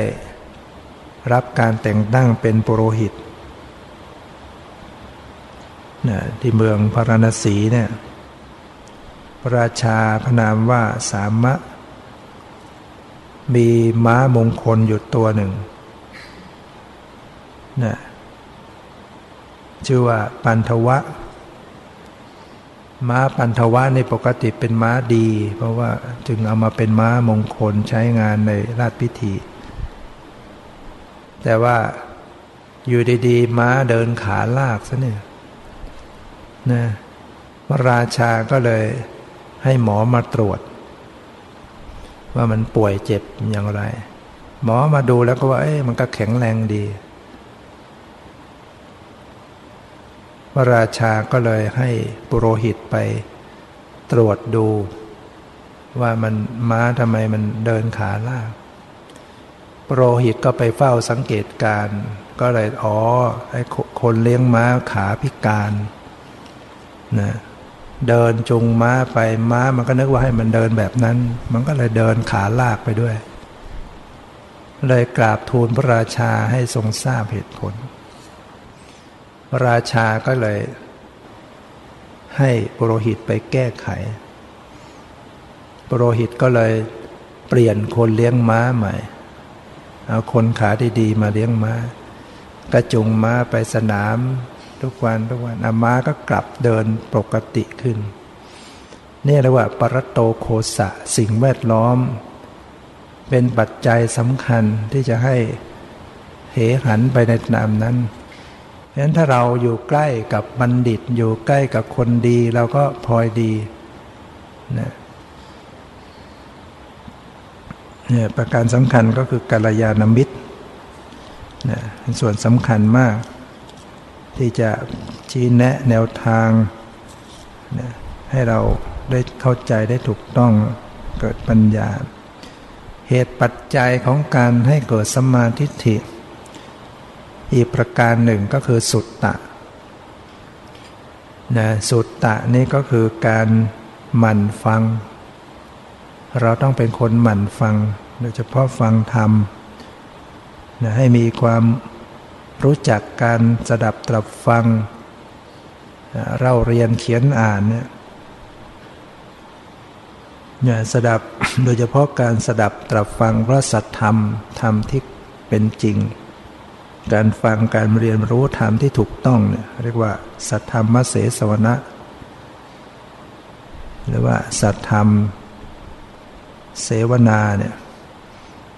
รับการแต่งตั้งเป็นปุโรหิตนะที่เมืองพาราณสีเนี่ยพระราชาพระนามว่าสามะมีม้ามงคลอยู่ตัวหนึ่งนะชื่อว่าปันทวะม้าปันทวะในปกติเป็นม้าดีเพราะว่าจึงเอามาเป็นม้ามงคลใช้งานในราชพิธีแต่ว่าอยู่ดีๆม้าเดินขาลากซะเนี่ยนะพระราชาก็เลยให้หมอมาตรวจว่ามันป่วยเจ็บอย่างไรหมอมาดูแล้วก็ว่าเอ๊ะมันก็แข็งแรงดีพระราชาก็เลยให้ปุโรหิตไปตรวจดูว่ามันม้าทำไมมันเดินขาลากปุโรหิตก็ไปเฝ้าสังเกตการก็เลยอ๋อไอ้คนเลี้ยงม้าขาพิการนะเดินจุงม้าไปม้ามันก็นึกว่าให้มันเดินแบบนั้นมันก็เลยเดินขาลากไปด้วยเลยกราบทูลพระราชาให้ทรงทราบเหตุผลพระราชาก็เลยให้ปุโรหิตไปแก้ไขปุโรหิตก็เลยเปลี่ยนคนเลี้ยงม้าใหม่เอาคนขาดีๆมาเลี้ยงม้ากระจุงม้าไปสนามทุกวันทุกวันอาม้าก็กลับเดินปกติขึ้นนี่เรียกว่าปรัตโตโคสะสิ่งแวดล้อมเป็นปัจจัยสำคัญที่จะให้เหหันไปในตามนั้นฉะนั้นถ้าเราอยู่ใกล้กับบัณฑิตอยู่ใกล้กับคนดีเราก็พลอยดีนะเนี่ยประการสำคัญก็คือกัลยาณมิตรนะเป็นส่วนสำคัญมากที่จะชี้แนะแนวทางนะให้เราได้เข้าใจได้ถูกต้องเกิดปัญญาเหตุปัจจัยของการให้เกิดสัมมาทิฏฐิอีกประการหนึ่งก็คือสุตตะนะสุตตะนี่ก็คือการหมั่นฟังเราต้องเป็นคนหมั่นฟังโดยเฉพาะฟังธรรมนะให้มีความรู้จักการสดับตรับฟังนะเล่าเรียนเขียนอ่านเนี่ยนะสดับ โดยเฉพาะการสดับตรับฟังพระสัทธรรมธรรมที่เป็นจริงการฟังการเรียนรู้ธรรมที่ถูกต้องเนี่ยเรียกว่าสัทธรรมเสสวนะหรือว่าสัทธรรมเสวนาเนี่ย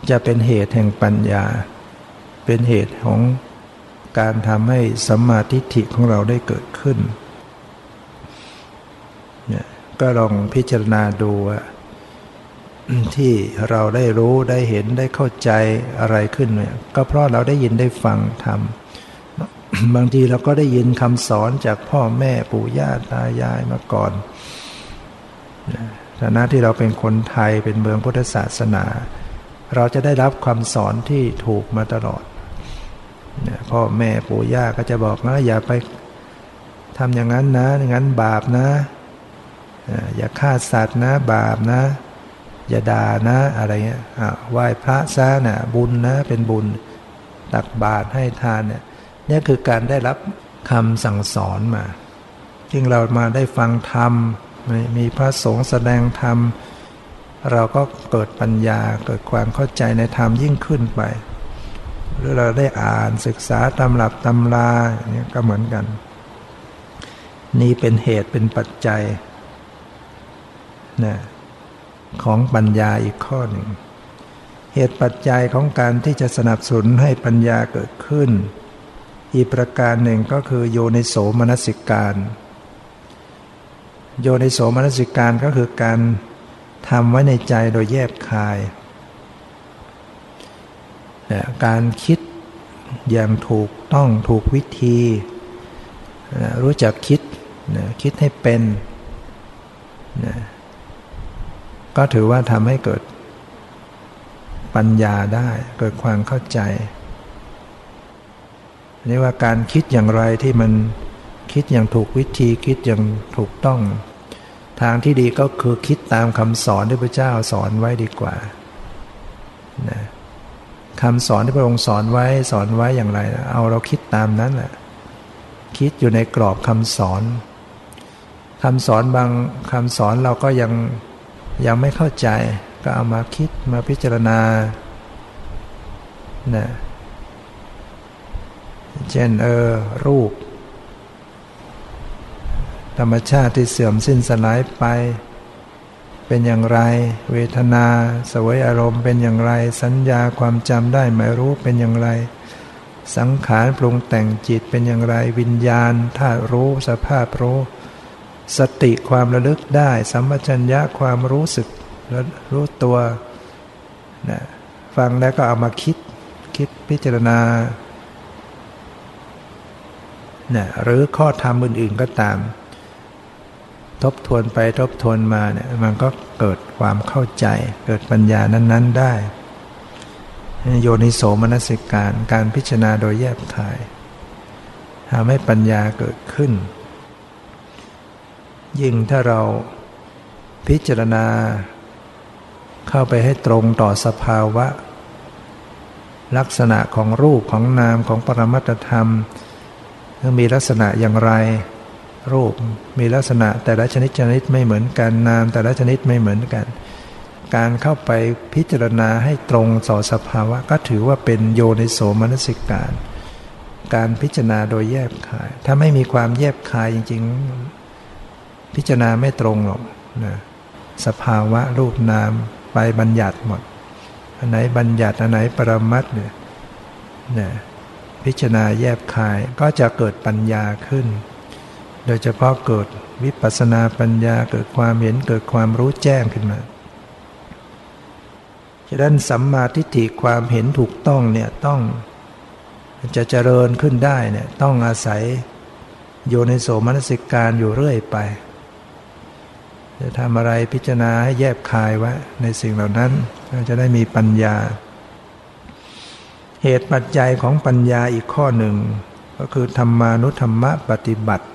จะเป็นเหตุแห่งปัญญาเป็นเหตุของการทำให้สัมมาทิฏฐิของเราได้เกิดขึ้นเนี่ยก็ลองพิจารณาดูว่าที่เราได้รู้ได้เห็นได้เข้าใจอะไรขึ้นเนี่ยก็เพราะเราได้ยินได้ฟังธรรม บางทีเราก็ได้ยินคำสอนจากพ่อแม่ปู่ย่าตายายมาก่อนฐานะที่เราเป็นคนไทยเป็นเมืองพุทธศาสนาเราจะได้รับคำสอนที่ถูกมาตลอดพ่อแม่ปู่ย่าก็จะบอกนะอย่าไปทำอย่างนั้นนะอย่างนั้นบาปนะอย่าฆ่าสัตว์นะบาปนะอย่าด่านะอะไรเงี้ยไหว้พระซะนะบุญนะเป็นบุญตักบาตรให้ทานเนี่ยนี่คือการได้รับคำสั่งสอนมาซึ่งเรามาได้ฟังธรรมมีพระสงฆ์แสดงธรรมเราก็เกิดปัญญาเกิดความเข้าใจในธรรมยิ่งขึ้นไปหรือเราได้อ่านศึกษาตำรับตำราเนี่ยก็เหมือนกัน นี้เป็นเหตุเป็นปัจจัยนะของปัญญาอีกข้อหนึ่งเหตุปัจจัยของการที่จะสนับสนุนให้ปัญญาเกิดขึ้นอีกประการหนึ่งก็คือโยนิโสมนสิการโยนิโสมนสิการก็คือการทำไว้ในใจโดยแยบคายการคิดอย่างถูกต้องถูกวิธีรู้จักคิดคิดให้เป็นก็ถือว่าทำให้เกิดปัญญาได้เกิดความเข้าใจนี่ว่าการคิดอย่างไรที่มันคิดอย่างถูกวิธีคิดอย่างถูกต้องทางที่ดีก็คือคิดตามคำสอนที่พระเจ้าสอนไว้ดีกว่านะคำสอนที่พระองค์สอนไว้สอนไว้อย่างไรเอาเราคิดตามนั้นแหละคิดอยู่ในกรอบคำสอนคำสอนบางคำสอนเราก็ยังยังไม่เข้าใจก็เอามาคิดมาพิจารณานะเช่นเออรูปธรรมชาติที่เสื่อมสิ้นสลายไปเป็นอย่างไรเวทนาสวยอารมณ์เป็นอย่างไรสัญญาความจำได้หมายรู้เป็นอย่างไรสังขารปรุงแต่งจิตเป็นอย่างไรวิญญาณธาตุรู้สภาพรู้สติความระลึกได้สัมปชัญญะความรู้สึกรู้ตัวนะฟังแล้วก็เอามาคิดคิดพิจารณานะหรือข้อธรรมอื่นๆก็ตามทบทวนไปทบทวนมาเนี่ยมันก็เกิดความเข้าใจเกิดปัญญานั้นๆได้โยนิโสมนสิการการพิจารณาโดยแยบคายทำให้ปัญญาเกิดขึ้นยิ่งถ้าเราพิจารณาเข้าไปให้ตรงต่อสภาวะลักษณะของรูปของนามของปรมัตถธรรมมีลักษณะอย่างไรรูปมีลักษณะแต่ละชนิดชนิดไม่เหมือนกันนามแต่ละชนิดไม่เหมือนกันการเข้าไปพิจารณาให้ตรงต่อสภาวะก็ถือว่าเป็นโยนิโสมนสิการการพิจารณาโดยแยบคายถ้าไม่มีความแยบคายจริงๆพิจารณาไม่ตรงหรอกนะสภาวะรูปนามไปบัญญัติหมดอันไหนบัญญัติอันไหนปรมัตถ์เนี่ยนะพิจารณาแยบคายก็จะเกิดปัญญาขึ้นโดยเฉพาะเกิดวิปัสสนาปัญญาเกิดความเห็นเกิดความรู้แจ้งขึ้นมาฉะนั้นสัมมาทิฏฐิความเห็นถูกต้องเนี่ยต้องจะเจริญขึ้นได้เนี่ยต้องอาศัยโยนิโสมนสิการอยู่เรื่อยไปจะทำอะไรพิจารณาให้แยบคายไว้ในสิ่งเหล่านั้นจะได้มีปัญญาเหตุปัจจัยของปัญญาอีกข้อหนึ่งก็คือธรรมานุธรรมปฏิบัติ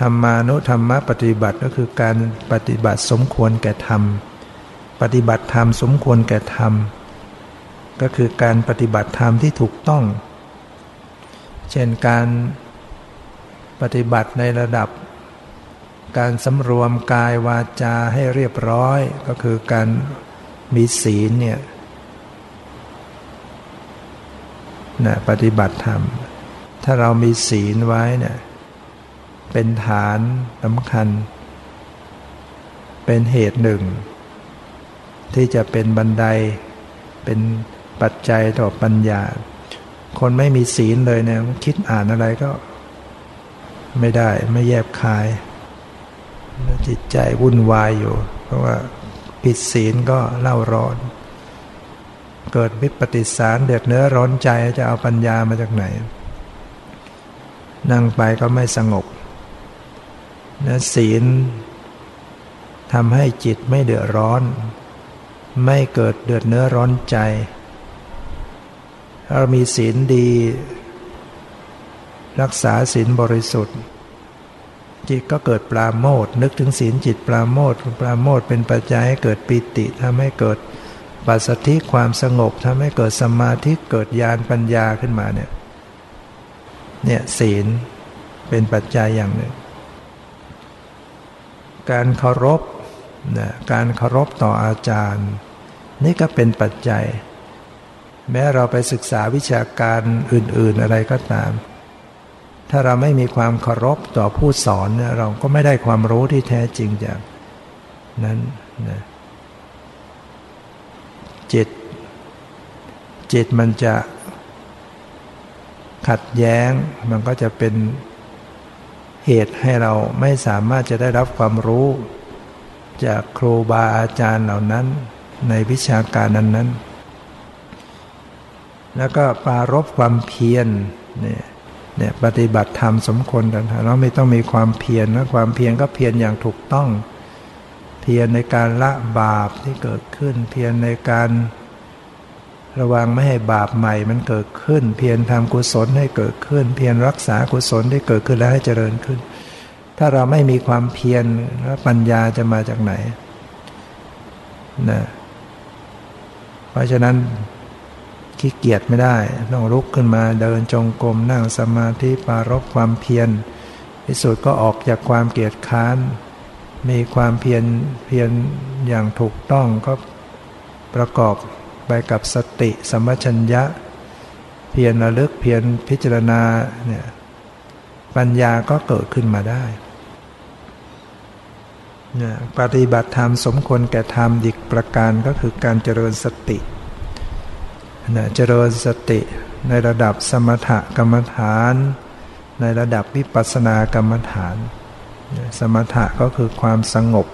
ธรรมานุธรรมปฏิบัติก็คือการปฏิบัติสมควรแก่ธรรมปฏิบัติธรรมสมควรแก่ธรรมก็คือการปฏิบัติธรรมที่ถูกต้องเช่นการปฏิบัติในระดับการสำรวมกายวาจาให้เรียบร้อยก็คือการมีศีลเนี่ยนะปฏิบัติธรรมถ้าเรามีศีลไว้เนี่ยเป็นฐานสำคัญเป็นเหตุหนึ่งที่จะเป็นบันไดเป็นปัจจัยต่อปัญญาคนไม่มีศีลเลยเนี่ยคิดอ่านอะไรก็ไม่ได้ไม่แยบคายจิตใจวุ่นวายอยู่เพราะว่าผิดศีลก็เล่าร้อนเกิดวิปฏิสารเดือดเนื้อร้อนใจจะเอาปัญญามาจากไหนนั่งไปก็ไม่สงบนะศีลทำให้จิตไม่เดือดร้อนไม่เกิดเดือดเนื้อร้อนใจถ้ามีศีลดีรักษาศีลบริสุทธิ์จิตก็เกิดปราโมทย์นึกถึงศีลจิตปราโมทย์ปราโมทย์เป็นปัจจัยให้เกิดปิติทำให้เกิดปัสสัทธิความสงบทำให้เกิดสมาธิเกิดญาณปัญญาขึ้นมาเนี่ยเนี่ยศีลเป็นปัจจัยอย่างหนึ่งการเคารพนะการเคารพต่ออาจารย์นี่ก็เป็นปัจจัยแม้เราไปศึกษาวิชาการอื่นๆอะไรก็ตาม ถ้าเราไม่มีความเคารพต่อผู้สอนเนี่ยเราก็ไม่ได้ความรู้ที่แท้จริงจากนั้นนะจิตจิตมันจะขัดแย้งมันก็จะเป็นเหตุให้เราไม่สามารถจะได้รับความรู้จากครูบาอาจารย์เหล่านั้นในวิชาการนั้นๆแล้วก็ปรารภความเพียรเนี่ยเนี่ยปฏิบัติธรรมสมควรกันเราไม่ต้องมีความเพียรนะความเพียรก็เพียรอย่างถูกต้องเพียรในการละบาปที่เกิดขึ้นเพียรในการระวังไม่ให้บาปใหม่มันเกิดขึ้นเพียรทำกุศลให้เกิดขึ้นเพียรรักษากุศลที่เกิดขึ้นและให้เจริญขึ้นถ้าเราไม่มีความเพียรแล้วปัญญาจะมาจากไหนนะเพราะฉะนั้นขี้เกียจไม่ได้ต้องลุกขึ้นมาเดินจงกรมนั่งสมาธิปรารภความเพียรที่สุดก็ออกจากความเกียจค้านมีความเพียรเพียรอย่างถูกต้องก็ประกอบไปกับสติสัมปชัญญะเพียรระลึกเพียรพิจารณาเนี่ยปัญญาก็เกิดขึ้นมาได้เนี่ยปฏิบัติธรรมสมควรแก่ธรรมอีกประการก็คือการเจริญสติเนี่ยเจริญสติในระดับสมถกรรมฐานในระดับวิปัสสนากรรมฐานสมถะก็คือความสงบ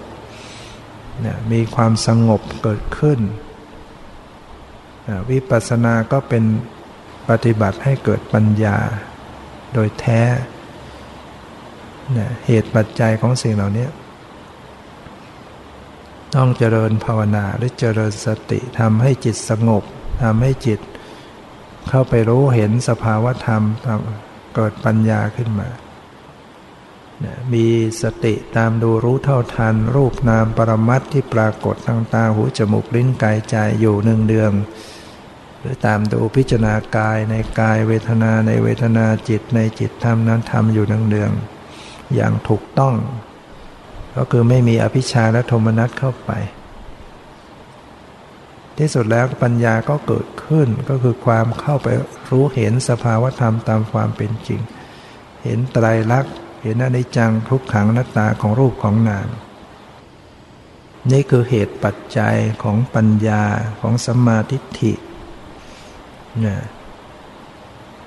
เนี่ยมีความสงบเกิดขึ้นวิปัสสนาก็เป็นปฏิบัติให้เกิดปัญญาโดยแท้เหตุปัจจัยของสิ่งเหล่านี้ต้องเจริญภาวนาหรือเจริญสติทำให้จิตสงบทำให้จิตเข้าไปรู้เห็นสภาวธรรมเกิดปัญญาขึ้นมามีสติตามดูรู้เท่าทันรูปนามปรมัตถ์ที่ปรากฏทางตาหูจมูกลิ้นกายใจอยู่เนืองเดืองหรือตามดูพิจารณากายในกายเวทนาในเวทนาจิตในจิตธรรมนั้นธรรมอยู่เนืองเดืองอย่างถูกต้องก็คือไม่มีอภิชาและโทมนัสเข้าไปที่สุดแล้วปัญญาก็เกิดขึ้นก็คือความเข้าไปรู้เห็นสภาวธรรมตามความเป็นจริงเห็นไตรลักษณ์เห็นอนิจจังทุกขังอนัตตาของรูปของนามนี่คือเหตุปัจจัยของปัญญาของสัมมาทิฏฐินะ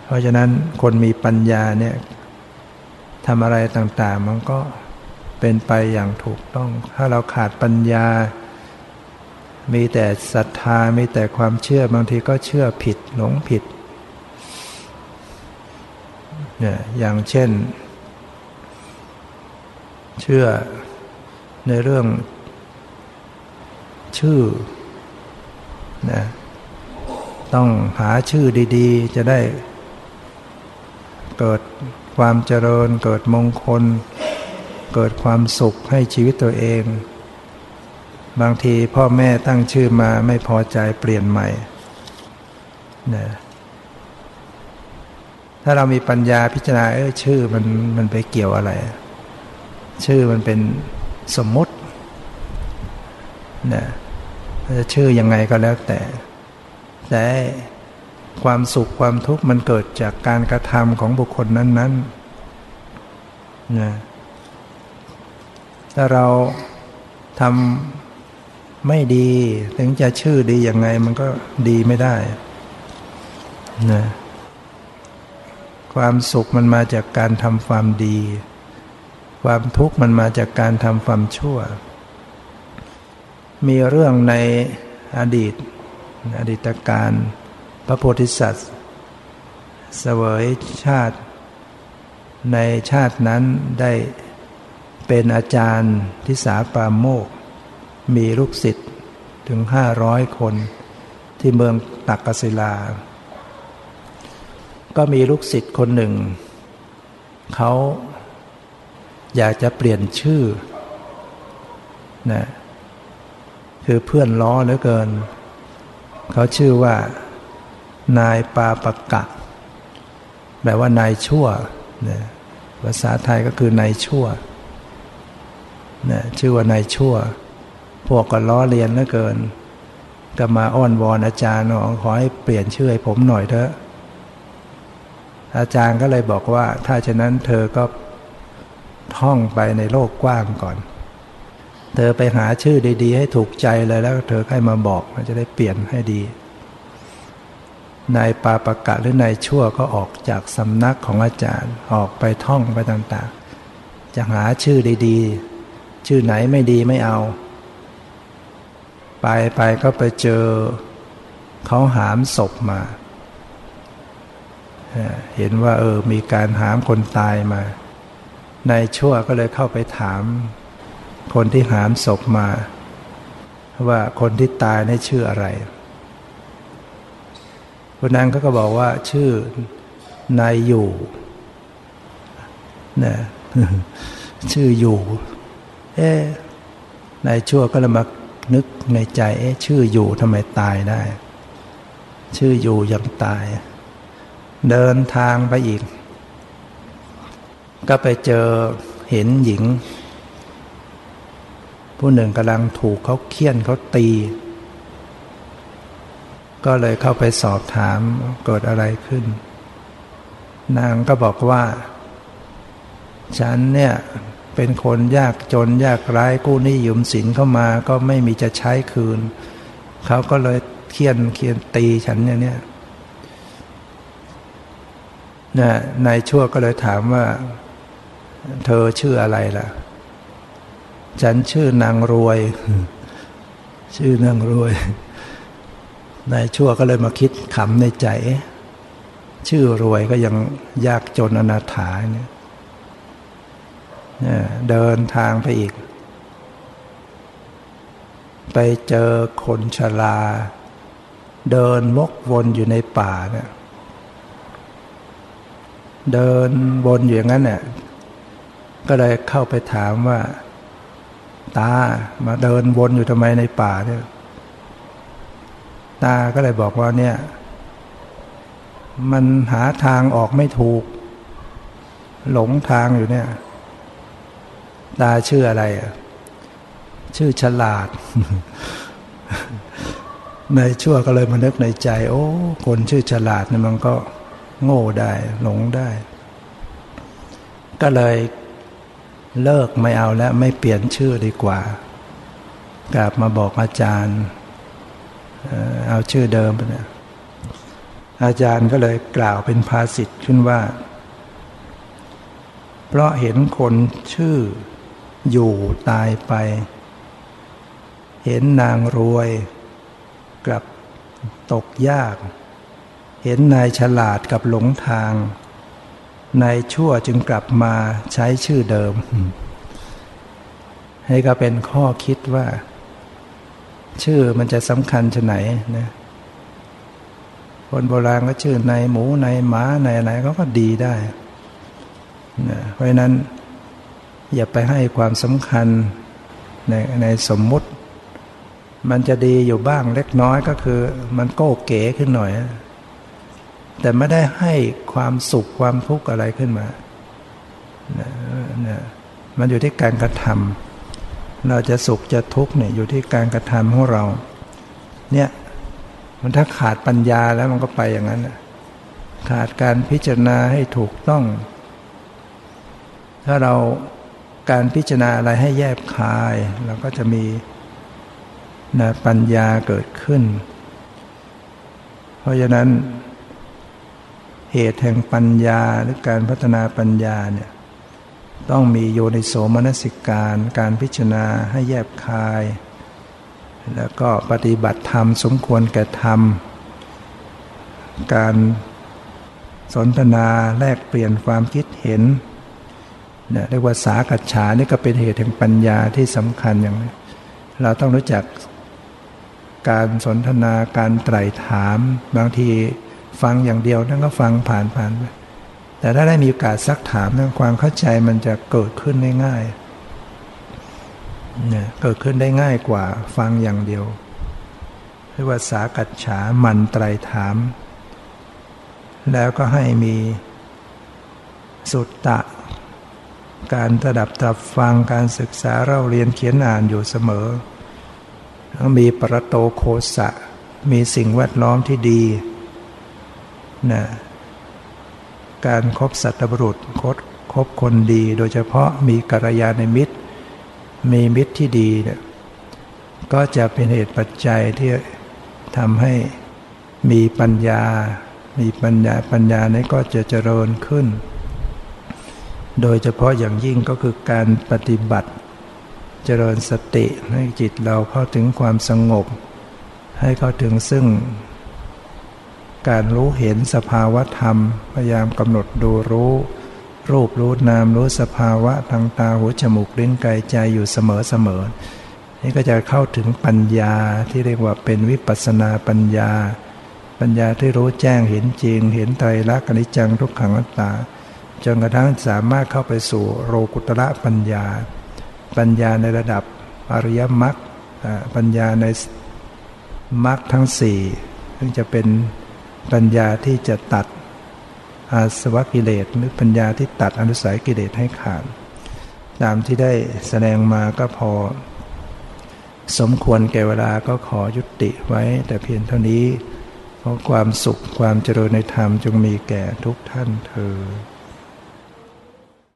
เพราะฉะนั้นคนมีปัญญาเนี่ยทำอะไรต่างๆมันก็เป็นไปอย่างถูกต้องถ้าเราขาดปัญญามีแต่ศรัทธามีแต่ความเชื่อบางทีก็เชื่อผิดหลงผิดนะอย่างเช่นเชื่อในเรื่องชื่อนะต้องหาชื่อดีๆจะได้เกิดความเจริญเกิดมงคลเกิดความสุขให้ชีวิตตัวเองบางทีพ่อแม่ตั้งชื่อมาไม่พอใจเปลี่ยนใหม่นะถ้าเรามีปัญญาพิจารณาเออชื่อมันมันไปเกี่ยวอะไรชื่อมันเป็นสมมตินะจะชื่อยังไงก็แล้วแต่แต่ความสุขความทุกข์มันเกิดจากการกระทำของบุคคลนั้นๆนะถ้าเราทำไม่ดีถึงจะชื่อดียังไงมันก็ดีไม่ได้นะความสุขมันมาจากการทำความดีความทุกข์มันมาจากการทำความชั่วมีเรื่องในอดีตอดีตการพระโพธิสัตว์เสวยชาติในชาตินั้นได้เป็นอาจารย์ทิสาปาโมกมีลูกศิษย์ถึงห้าร้อยคนที่เมืองตักกศิลาก็มีลูกศิษย์คนหนึ่งเขาอยากจะเปลี่ยนชื่อนะคือเพื่อนล้อเหลือเกินเขาชื่อว่านายปาปกะแปลว่านายชั่วนะภาษาไทยก็คือนายชั่วนะชื่อว่านายชั่วพวกก็ล้อเลียนเหลือเกินก็มาอ้อนวอนอาจารย์ขอให้เปลี่ยนชื่อให้ผมหน่อยเถอะ อาจารย์ก็เลยบอกว่าถ้าฉะนั้นเธอก็ท่องไปในโลกกว้างก่อนเธอไปหาชื่อดีๆให้ถูกใจเลยแล้วเธอให้มาบอกมันจะได้เปลี่ยนให้ดีนายปาปกะหรือนายชั่วก็ออกจากสำนักของอาจารย์ออกไปท่องไปต่างๆจะหาชื่อดีๆชื่อไหนไม่ดีไม่เอาไปไปก็ไปเจอเขาหามศพมาเห็นว่าเออมีการหามคนตายมานายชั่วก็เลยเข้าไปถามคนที่หามศพมาว่าคนที่ตายนี่ชื่ออะไรคนนั้นก็บอกว่าชื่อนายอยู่นะชื่ออยู่เอ๊ะนายชั่วก็เลยมานึกในใจเอ๊ะชื่ออยู่ทำไมตายได้ชื่ออยู่ยังตายเดินทางไปอีกก็ไปเจอเห็นหญิงผู้หนึ่งกำลังถูกเขาเฆี่ยนเขาตีก็เลยเข้าไปสอบถามเกิดอะไรขึ้นนางก็บอกว่าฉันเนี่ยเป็นคนยากจนยากไร้กู้หนี้ยืมสินเข้ามาก็ไม่มีจะใช้คืนเขาก็เลยเฆี่ยนเฆี่ยนตีฉันอย่างเนี้ยนะนายชั่วก็เลยถามว่าเธอชื่ออะไรล่ะฉันชื่อนางรวยชื่อนางรวยนายชั่วก็เลยมาคิดขำในใจชื่อรวยก็ยังยากจนอนาถาเนี่ยเดินทางไปอีกไปเจอคนชราเดินวกวนอยู่ในป่าเนี่ยเดินวนอยู่อย่างนั้นเนี่ยก็เลยเข้าไปถามว่าตามาเดินวนอยู่ทำไมในป่าเนี่ยตาก็เลยบอกว่าเนี่ยมันหาทางออกไม่ถูกหลงทางอยู่เนี่ยตาชื่ออะไรอ่ะชื่อฉลาด ในชั่วก็เลยมานึกในใจโอ้คนชื่อฉลาดเนี่ยมันก็โง่ได้หลงได้ก็เลยเลิกไม่เอาแล้วไม่เปลี่ยนชื่อดีกว่ากลับมาบอกอาจารย์เอาชื่อเดิมไปเนี่ยอาจารย์ก็เลยกล่าวเป็นภาษิตขึ้นว่าเพราะเห็นคนชื่ออยู่ตายไปเห็นนางรวยกลับตกยากเห็นนายฉลาดกับหลงทางนายชั่วจึงกลับมาใช้ชื่อเดิมให้ก็เป็นข้อคิดว่าชื่อมันจะสำคัญชะไหนนะคนโบราณก็ชื่อนายหมูนายหมานายอะไรเขาก็ดีได้นะเพราะฉะนั้นอย่าไปให้ความสำคัญในในสมมุติมันจะดีอยู่บ้างเล็กน้อยก็คือมันโก้เก๋ขึ้นหน่อยแต่ไม่ได้ให้ความสุขความทุกข์อะไรขึ้นมานะนะมันอยู่ที่การกระทำเราจะสุขจะทุกข์เนี่ยอยู่ที่การกระทำของเราเนี่ยมันถ้าขาดปัญญาแล้วมันก็ไปอย่างนั้นขาดการพิจารณาให้ถูกต้องถ้าเราการพิจารณาอะไรให้แยบคายเราก็จะมีนะปัญญาเกิดขึ้นเพราะฉะนั้นเหตุแห่งปัญญาหรือการพัฒนาปัญญาเนี่ยต้องมีโยนิโสมนสิการการพิจารณาให้แยบคายแล้วก็ปฏิบัติธรรมสมควรแก่ธรรมการสนทนาแลกเปลี่ยนความคิดเห็นเนี่ยเรียกว่าสากัจฉานี่ก็เป็นเหตุแห่งปัญญาที่สำคัญอย่างนี้เราต้องรู้จักการสนทนาการไตร่ถามบางทีฟังอย่างเดียวนั่นก็ฟังผ่านผ่านไปแต่ถ้าได้มีโอกาสซักถามนั่นความเข้าใจมันจะเกิดขึ้นได้ง่ายเนี่ยเกิดขึ้นได้ง่ายกว่าฟังอย่างเดียวเรียกว่าสากัจฉาหมั่นไตร่ถามแล้วก็ให้มีสุตตะการตระหนักตรับฟังการศึกษาเล่าเรียนเขียนอ่านอยู่เสมอแล้วมีปรโตโคสะมีสิ่งแวดล้อมที่ดีนะ การคบสัตบุรุษคบคบคนดีโดยเฉพาะมีกัลยาณมิตรมีมิตรที่ดีเนี่ยก็จะเป็นเหตุปัจจัยที่ทำให้มีปัญญามีปัญญาปัญญานี้ก็จะเจริญขึ้นโดยเฉพาะอย่างยิ่งก็คือการปฏิบัติเจริญสติให้จิตเราเข้าถึงความสงบให้เข้าถึงซึ่งการรู้เห็นสภาวะธรรมพยายามกำหนดดูรู้รูปรู้นามรู้สภาวะทางตาหูจมูกลิ้นกายใจอยู่เสมอเสมอนี่ก็จะเข้าถึงปัญญาที่เรียกว่าเป็นวิปัสสนาปัญญาปัญญาที่รู้แจ้งเห็นจริงเห็นไตรลักษณ์อนิจจังทุกขังอนัตตาจนกระทั่งสามารถเข้าไปสู่โลกุตระปัญญาปัญญาในระดับอริยมรรคปัญญาในมรรคทั้งสี่ซึ่งจะเป็นปัญญาที่จะตัดอาสวะกิเลสหรือปัญญาที่ตัดอนุสัยกิเลสให้ขาดตามที่ได้แสดงมาก็พอสมควรแก่เวลาก็ขอยุติไว้แต่เพียงเท่านี้ขอความสุขความเจริญในธรรมจงมีแก่ทุกท่านเทอญ